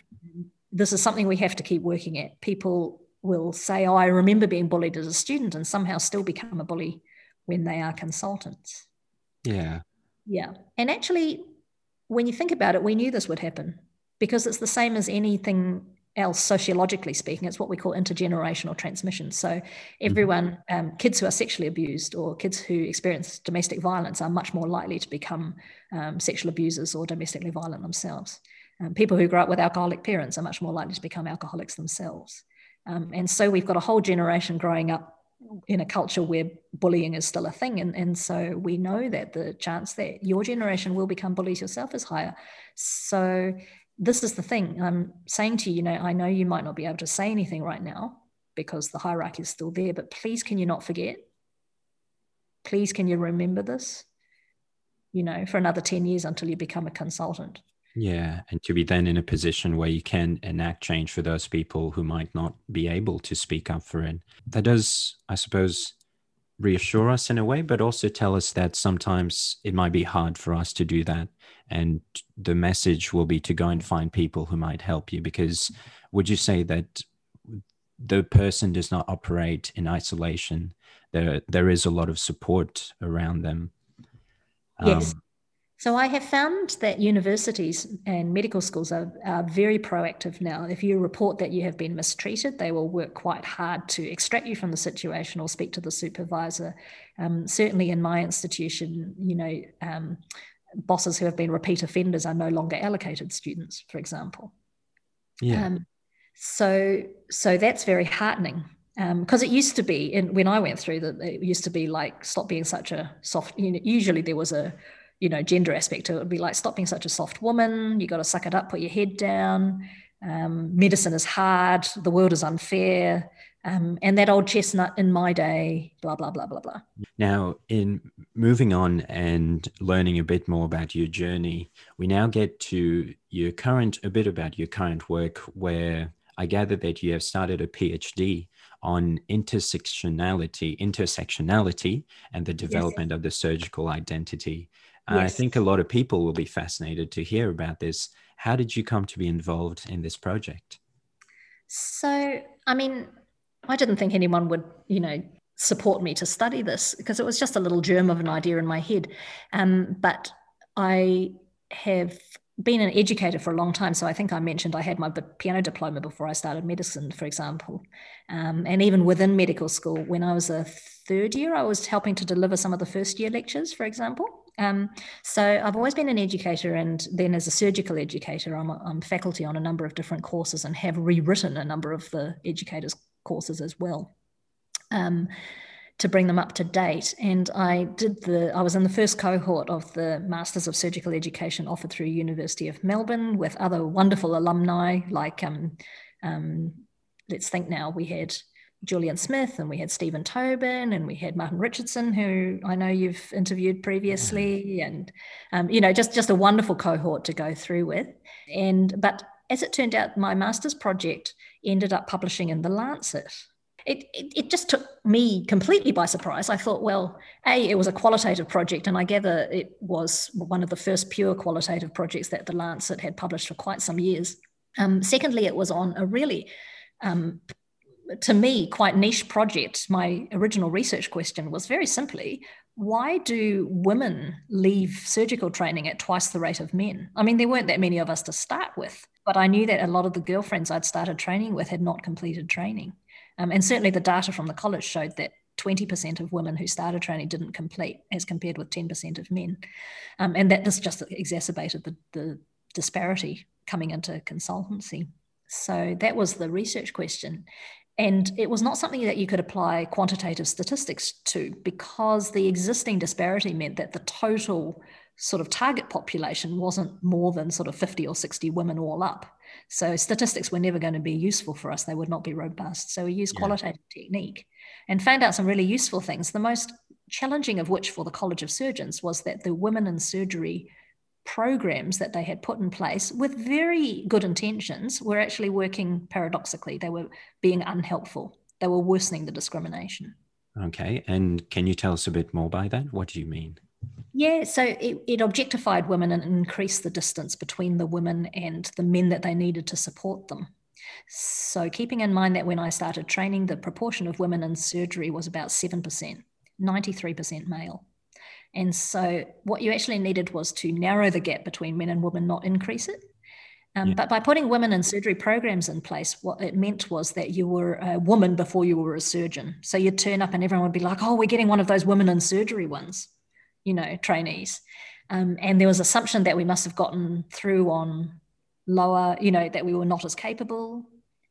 This is something we have to keep working at. People will say, oh, I remember being bullied as a student, and somehow still become a bully when they are consultants. Yeah. Yeah. And actually, when you think about it, we knew this would happen, because it's the same as anything else sociologically speaking. It's what we call intergenerational transmission. So everyone, um, kids who are sexually abused or kids who experience domestic violence are much more likely to become um, sexual abusers or domestically violent themselves. Um, people who grow up with alcoholic parents are much more likely to become alcoholics themselves. Um, and so we've got a whole generation growing up in a culture where bullying is still a thing. And, and so we know that the chance that your generation will become bullies yourself is higher. So this is the thing I'm saying to you, you know, I know you might not be able to say anything right now because the hierarchy is still there, but please, can you not forget? Please, can you remember this, you know, for another ten years until you become a consultant? Yeah. And to be then in a position where you can enact change for those people who might not be able to speak up for it. That does, I suppose, reassure us in a way, but also tell us that sometimes it might be hard for us to do that. And the message will be to go and find people who might help you, because would you say that the person does not operate in isolation? There, there is a lot of support around them. Yes. Um, so I have found that universities and medical schools are, are very proactive now. If you report that you have been mistreated, they will work quite hard to extract you from the situation or speak to the supervisor. Um, certainly in my institution, you know, um, bosses who have been repeat offenders are no longer allocated students, for example. Yeah. Um, so, so that's very heartening. Because um, it used to be, and when I went through that, it used to be like, stop being such a soft, you know, usually there was a, you know, gender aspect. It would be like, stop being such a soft woman. You got to suck it up, put your head down. Um, medicine is hard. The world is unfair. Um, and that old chestnut in my day, blah, blah, blah, blah, blah. Now, in moving on and learning a bit more about your journey, we now get to your current, a bit about your current work, where I gather that you have started a PhD on intersectionality, intersectionality and the development yes. of the surgical identity. Yes. I think a lot of people will be fascinated to hear about this. How did you come to be involved in this project? So, I mean, I didn't think anyone would, you know, support me to study this, because it was just a little germ of an idea in my head. Um, but I have been an educator for a long time. So I think I mentioned I had my piano diploma before I started medicine, for example. Um, and even within medical school, when I was a third year, I was helping to deliver some of the first year lectures, for example. Um, so I've always been an educator, and then as a surgical educator, I'm, I'm faculty on a number of different courses and have rewritten a number of the educators' courses as well, um, to bring them up to date. And I did the, I was in the first cohort of the Masters of Surgical Education offered through University of Melbourne with other wonderful alumni, like, um, um, let's think now, we had Julian Smith, and we had Stephen Tobin, and we had Martin Richardson, who I know you've interviewed previously, and, um, you know, just, just a wonderful cohort to go through with. And, but as it turned out, my master's project ended up publishing in The Lancet. it, it, it just took me completely by surprise. I thought, well, A, it was a qualitative project, and I gather it was one of the first pure qualitative projects that The Lancet had published for quite some years. Um, secondly, it was on a really, um, to me, quite niche project. My original research question was very simply, why do women leave surgical training at twice the rate of men? I mean, there weren't that many of us to start with, but I knew that a lot of the girlfriends I'd started training with had not completed training. Um, and certainly the data from the college showed that twenty percent of women who started training didn't complete, as compared with ten percent of men. Um, and that this just exacerbated the, the disparity coming into consultancy. So that was the research question. And it was not something that you could apply quantitative statistics to, because the existing disparity meant that the total sort of target population wasn't more than sort of fifty or sixty women all up. So statistics were never going to be useful for us. They would not be robust. So we used yeah. qualitative technique and found out some really useful things. The most challenging of which for the College of Surgeons was that the women in surgery programs that they had put in place with very good intentions were actually working paradoxically. They were being unhelpful. They were worsening the discrimination. Okay. And can you tell us a bit more by that? What do you mean? Yeah, so it, it objectified women and increased the distance between the women and the men that they needed to support them. So keeping in mind that when I started training, the proportion of women in surgery was about seven percent, ninety-three percent male. And so what you actually needed was to narrow the gap between men and women, not increase it. Um, yeah. But by putting women in surgery programs in place, what it meant was that you were a woman before you were a surgeon. So you'd turn up and everyone would be like, oh, we're getting one of those women in surgery ones, you know, trainees. Um, and there was assumption that we must have gotten through on lower, you know, that we were not as capable,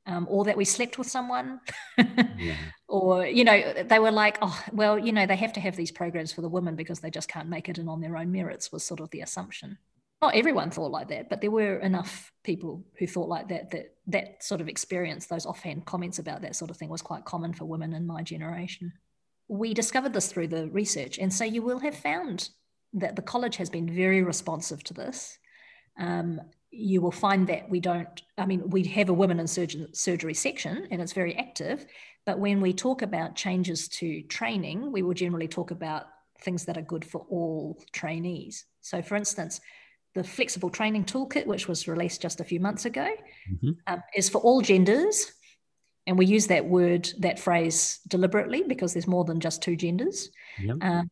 um, or that we slept with someone. yeah. Or, you know, they were like, oh, well, you know, they have to have these programs for the women because they just can't make it in on their own merits, was sort of the assumption. Not everyone thought like that, but there were enough people who thought like that, that that sort of experience, those offhand comments about that sort of thing was quite common for women in my generation. We discovered this through the research. And so you will have found that the college has been very responsive to this. Um, you will find that we don't, I mean, we have a women in surgeon, surgery section and it's very active, but when we talk about changes to training, we will generally talk about things that are good for all trainees. So for instance, the flexible training toolkit, which was released just a few months ago, mm-hmm. um, is for all genders. And we use that word, that phrase deliberately because there's more than just two genders. Yep. Um,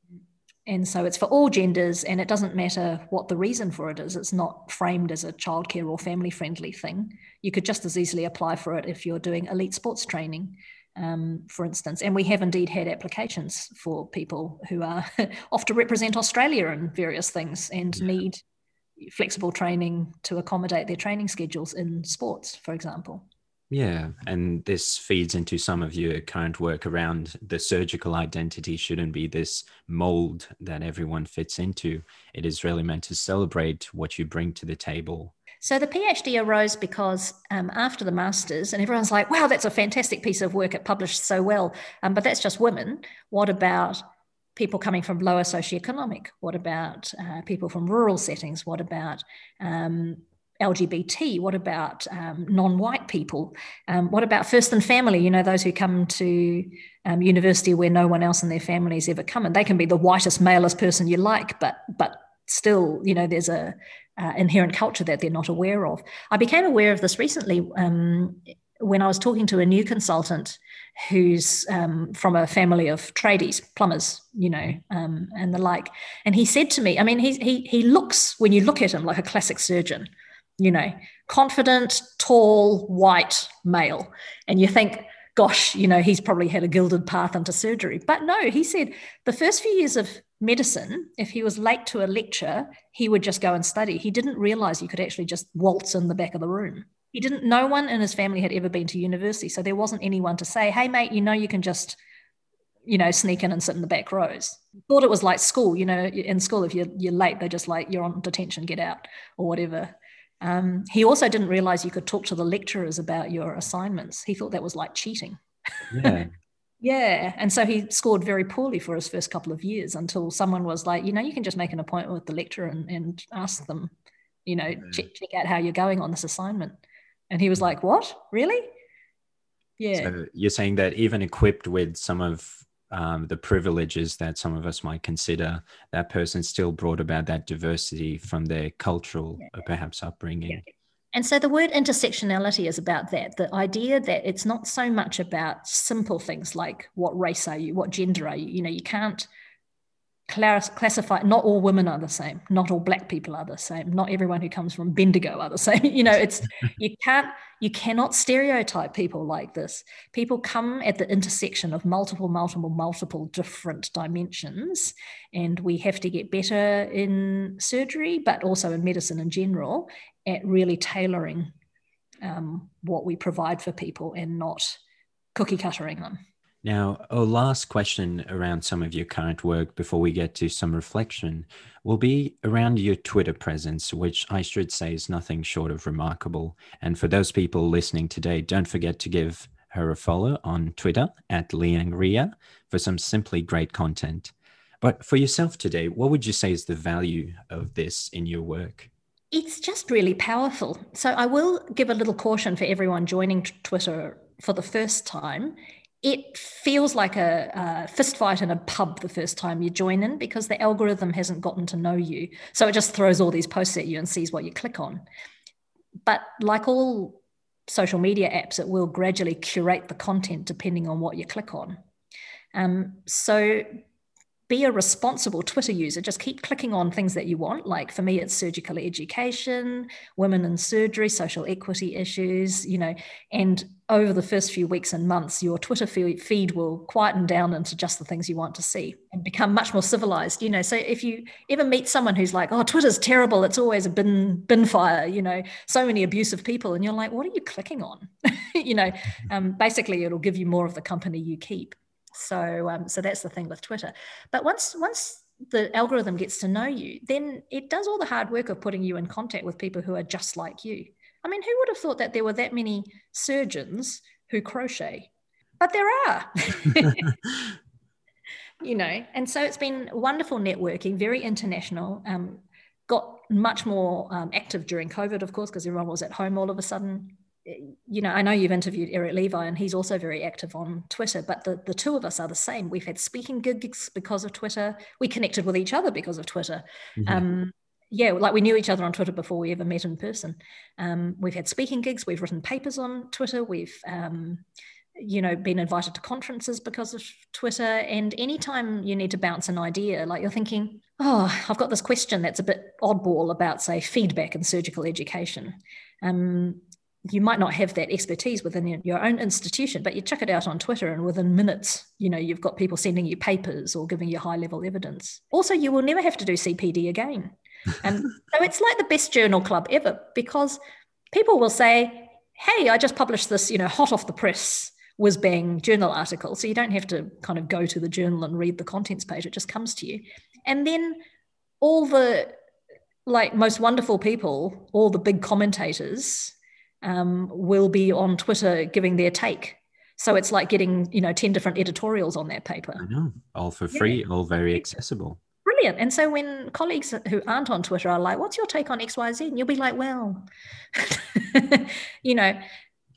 and so it's for all genders and it doesn't matter what the reason for it is. It's not framed as a childcare or family friendly thing. You could just as easily apply for it if you're doing elite sports training, um, for instance. And we have indeed had applications for people who are off to represent Australia in various things and yeah. need flexible training to accommodate their training schedules in sports, for example. Yeah, and this feeds into some of your current work around the surgical identity shouldn't be this mold that everyone fits into. It is really meant to celebrate what you bring to the table. So the PhD arose because um, after the master's, and everyone's like, wow, that's a fantastic piece of work. It published so well, um, but that's just women. What about people coming from lower socioeconomic? What about uh, people from rural settings? What about um L G B T? What about um, non-white people? Um, what about first and family? You know, those who come to um, university where no one else in their family has ever come, and they can be the whitest, malest person you like, but but still, you know, there's a uh, inherent culture that they're not aware of. I became aware of this recently um, when I was talking to a new consultant who's um, from a family of tradies, plumbers, you know, um, and the like. And he said to me, I mean, he he he looks, when you look at him, like a classic surgeon. You know, confident, tall, white, male. And you think, gosh, you know, he's probably had a gilded path into surgery. But no, he said the first few years of medicine, if he was late to a lecture, he would just go and study. He didn't realize you could actually just waltz in the back of the room. He didn't, no one in his family had ever been to university. So there wasn't anyone to say, hey, mate, you know, you can just, you know, sneak in and sit in the back rows. Thought it was like school, you know, in school, if you're, you're late, they're just like, you're on detention, get out or whatever. Um, he also didn't realize you could talk to the lecturers about your assignments. He thought that was like cheating. Yeah. yeah. And so he scored very poorly for his first couple of years until someone was like, you know, you can just make an appointment with the lecturer and, and ask them, you know, yeah. check, check out how you're going on this assignment. And he was like, what? Really? Yeah. So you're saying that even equipped with some of um, the privileges that some of us might consider, that person still brought about that diversity from their cultural yeah. or perhaps upbringing. Yeah. And so the word intersectionality is about that, the idea that it's not so much about simple things like what race are you, what gender are you, you know, you can't classify, not all women are the same, not all black people are the same, not everyone who comes from Bendigo are the same, you know, it's, you can't, you cannot stereotype people like this. People come at the intersection of multiple, multiple, multiple different dimensions, and we have to get better in surgery, but also in medicine in general, at really tailoring um, what we provide for people and not cookie cuttering them. Now, our last question around some of your current work before we get to some reflection will be around your Twitter presence, which I should say is nothing short of remarkable. And for those people listening today, don't forget to give her a follow on Twitter at Liang Rhea for some simply great content. But for yourself today, what would you say is the value of this in your work? It's just really powerful. So I will give a little caution for everyone joining t- Twitter for the first time. It feels like a, a fist fight in a pub the first time you join in, because the algorithm hasn't gotten to know you. So it just throws all these posts at you and sees what you click on. But like all social media apps, it will gradually curate the content depending on what you click on. Um, so be a responsible Twitter user. Just keep clicking on things that you want. Like for me, it's surgical education, women in surgery, social equity issues, you know, and over the first few weeks and months, your Twitter feed will quieten down into just the things you want to see and become much more civilized, you know. So if you ever meet someone who's like, oh, Twitter's terrible, it's always a bin, bin fire, you know, so many abusive people. And you're like, what are you clicking on? you know, um, basically it'll give you more of the company you keep. So um, so that's the thing with Twitter. But once once the algorithm gets to know you, then it does all the hard work of putting you in contact with people who are just like you. I mean, who would have thought that there were that many surgeons who crochet? But there are. you know, and so it's been wonderful networking, very international. Um, got much more um, active during COVID, of course, because everyone was at home all of a sudden. You know, I know you've interviewed Eric Levi and he's also very active on Twitter, but the, the two of us are the same. We've had speaking gigs because of Twitter. We connected with each other because of Twitter. Mm-hmm. Um, yeah, like we knew each other on Twitter before we ever met in person. Um, we've had speaking gigs. We've written papers on Twitter. We've, um, you know, been invited to conferences because of Twitter. And anytime you need to bounce an idea, like you're thinking, oh, I've got this question that's a bit oddball about, say, feedback in surgical education. Um, you might not have that expertise within your own institution, but you chuck it out on Twitter and within minutes, you know, you've got people sending you papers or giving you high level evidence. Also, you will never have to do C P D again. And um, so it's like the best journal club ever, because people will say, hey, I just published this, you know, hot off the press whiz bang journal article. So you don't have to kind of go to the journal and read the contents page. It just comes to you. And then all the like most wonderful people, all the big commentators, Um, will be on Twitter giving their take. So it's like getting, you know, ten different editorials on that paper. I know, all for free, yeah. All very accessible. Brilliant. And so when colleagues who aren't on Twitter are like, what's your take on X Y Z? And you'll be like, well, you know,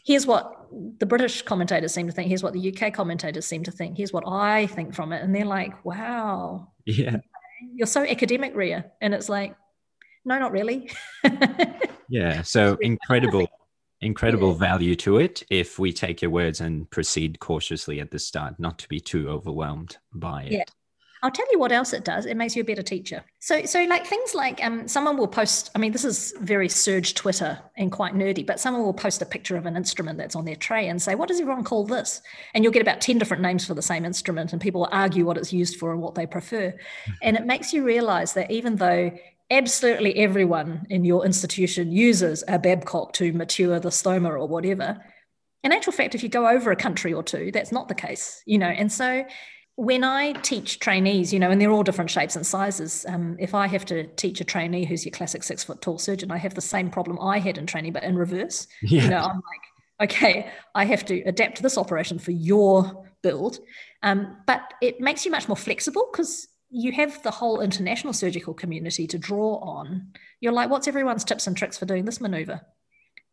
here's what the British commentators seem to think. Here's what the U K commentators seem to think. Here's what I think from it. And they're like, wow. Yeah. You're so academic, Rhea. And it's like, no, not really. yeah. So incredible. Incredible yeah. value to it if we take your words and proceed cautiously at the start, not to be too overwhelmed by it. Yeah. I'll tell you what else it does. It makes you a better teacher. So so like things like um, someone will post, I mean, this is very surge Twitter and quite nerdy, but someone will post a picture of an instrument that's on their tray and say, what does everyone call this? And you'll get about ten different names for the same instrument and people will argue what it's used for and what they prefer. And it makes you realize that even though absolutely everyone in your institution uses a Babcock to mature the stoma or whatever, in actual fact, if you go over a country or two, that's not the case, you know. And so when I teach trainees, you know, and they're all different shapes and sizes, um, if I have to teach a trainee who's your classic six foot tall surgeon, I have the same problem I had in training, but in reverse. Yeah. You know, I'm like, okay, I have to adapt to this operation for your build. Um, but it makes you much more flexible because you have the whole international surgical community to draw on. You're like, what's everyone's tips and tricks for doing this maneuver?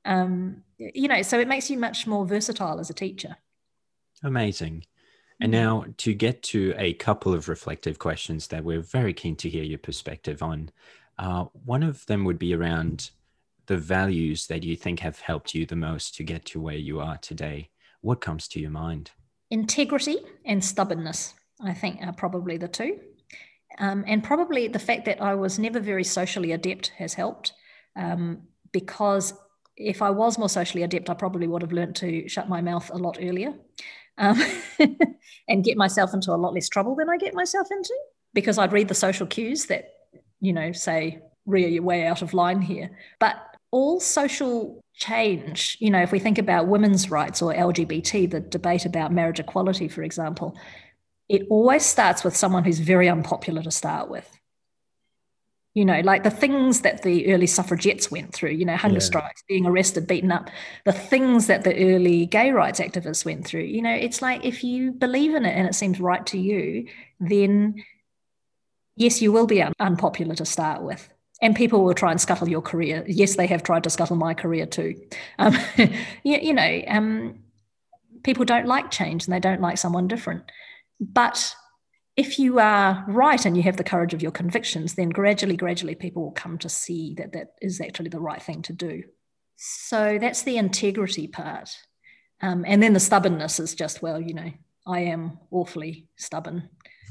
Um, you know, so it makes you much more versatile as a teacher. Amazing. And now to get to a couple of reflective questions that we're very keen to hear your perspective on. Uh, one of them would be around the values that you think have helped you the most to get to where you are today. What comes to your mind? Integrity and stubbornness, I think, are probably the two. Um, and probably the fact that I was never very socially adept has helped, um, because if I was more socially adept, I probably would have learned to shut my mouth a lot earlier, um, and get myself into a lot less trouble than I get myself into, because I'd read the social cues that, you know, say, Rhea, you're way out of line here. But all social change, you know, if we think about women's rights or L G B T, the debate about marriage equality, for example, it always starts with someone who's very unpopular to start with. You know, like the things that the early suffragettes went through, you know, hunger yeah. strikes, being arrested, beaten up, the things that the early gay rights activists went through. You know, it's like, if you believe in it and it seems right to you, then yes, you will be un- unpopular to start with. And people will try and scuttle your career. Yes, they have tried to scuttle my career too. Um, you, you know, um, people don't like change and they don't like someone different. But if you are right and you have the courage of your convictions, then gradually, gradually people will come to see that that is actually the right thing to do. So that's the integrity part. Um, and then the stubbornness is just, well, you know, I am awfully stubborn.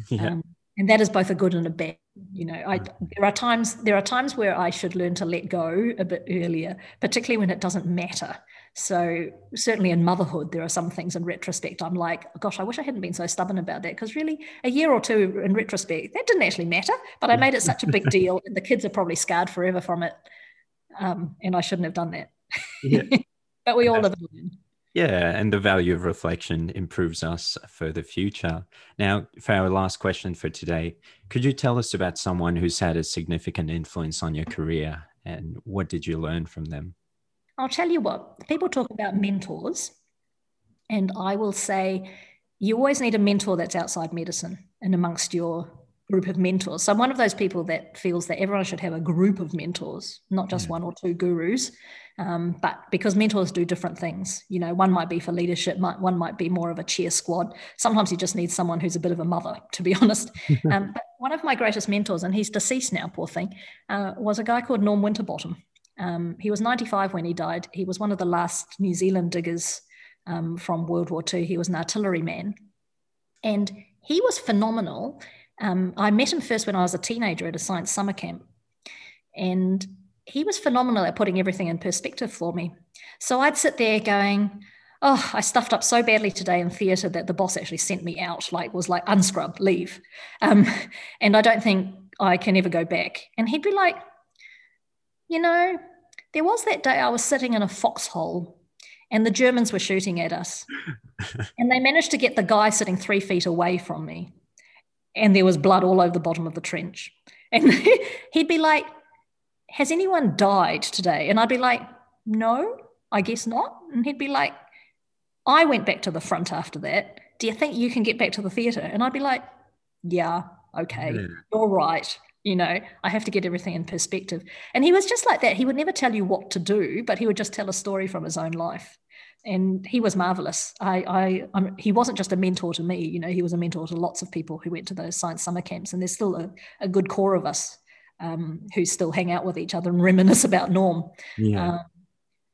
Yeah. Um, and that is both a good and a bad. You know, I, there are times there are times where I should learn to let go a bit earlier, particularly when it doesn't matter. So certainly in motherhood, there are some things in retrospect, I'm like, gosh, I wish I hadn't been so stubborn about that, because really a year or two in retrospect, that didn't actually matter, but I made it such a big deal and the kids are probably scarred forever from it. Um, and I shouldn't have done that. Yeah. But we all live and learn. Yeah, and the value of reflection improves us for the future. Now, for our last question for today, could you tell us about someone who's had a significant influence on your career and what did you learn from them? I'll tell you what, people talk about mentors, and I will say you always need a mentor that's outside medicine and amongst your group of mentors. So I'm one of those people that feels that everyone should have a group of mentors, not just one or two gurus, um, but because mentors do different things. You know, one might be for leadership, might, one might be more of a cheer squad. Sometimes you just need someone who's a bit of a mother, to be honest. Um, but one of my greatest mentors, and he's deceased now, poor thing, uh, was a guy called Norm Winterbottom. Um, he was ninety-five when he died. He was one of the last New Zealand diggers um, from World War Two. He was an artilleryman, and he was phenomenal. Um, I met him first when I was a teenager at a science summer camp, and he was phenomenal at putting everything in perspective for me. So I'd sit there going, oh, I stuffed up so badly today in theatre that the boss actually sent me out, like was like, unscrub, leave. Um, and I don't think I can ever go back. And he'd be like, you know, there was that day I was sitting in a foxhole and the Germans were shooting at us and they managed to get the guy sitting three feet away from me. And there was blood all over the bottom of the trench. And he'd be like, has anyone died today? And I'd be like, no, I guess not. And he'd be like, I went back to the front after that. Do you think you can get back to the theatre? And I'd be like, yeah, okay, yeah. You're right. You know, I have to get everything in perspective. And he was just like that. He would never tell you what to do, but he would just tell a story from his own life. And he was marvellous. I, I, I'm, he wasn't just a mentor to me, you know, he was a mentor to lots of people who went to those science summer camps. And there's still a, a good core of us um, who still hang out with each other and reminisce about Norm. Yeah. Um,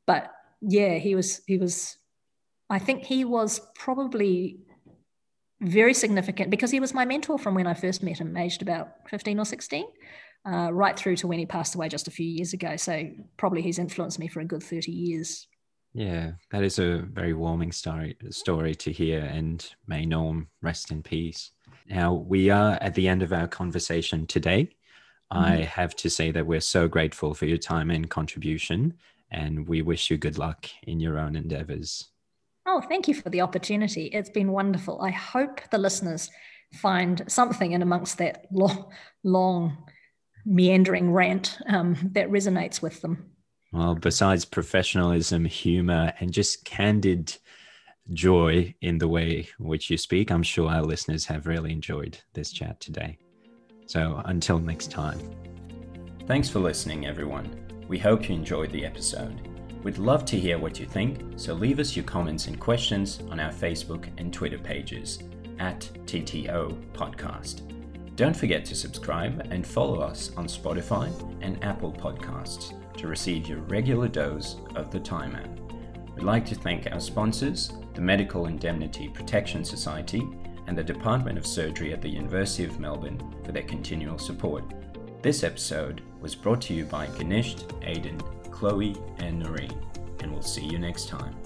but yeah, he was, he was, I think he was probably very significant because he was my mentor from when I first met him, aged about fifteen or sixteen, uh, right through to when he passed away just a few years ago. So probably he's influenced me for a good thirty years. Yeah, that is a very warming story, story to hear, and may Norm rest in peace. Now, we are at the end of our conversation today. Mm-hmm. I have to say that we're so grateful for your time and contribution, and we wish you good luck in your own endeavours. Oh, thank you for the opportunity. It's been wonderful. I hope the listeners find something in amongst that long, long meandering rant um, that resonates with them. Well, besides professionalism, humor, and just candid joy in the way in which you speak, I'm sure our listeners have really enjoyed this chat today. So until next time. Thanks for listening, everyone. We hope you enjoyed the episode. We'd love to hear what you think, so leave us your comments and questions on our Facebook and Twitter pages at T T O Podcast. Don't forget to subscribe and follow us on Spotify and Apple Podcasts to receive your regular dose of the Time Out. We'd like to thank our sponsors, the Medical Indemnity Protection Society and the Department of Surgery at the University of Melbourne for their continual support. This episode was brought to you by Ganesh, Aidan, Chloe and Noreen, and we'll see you next time.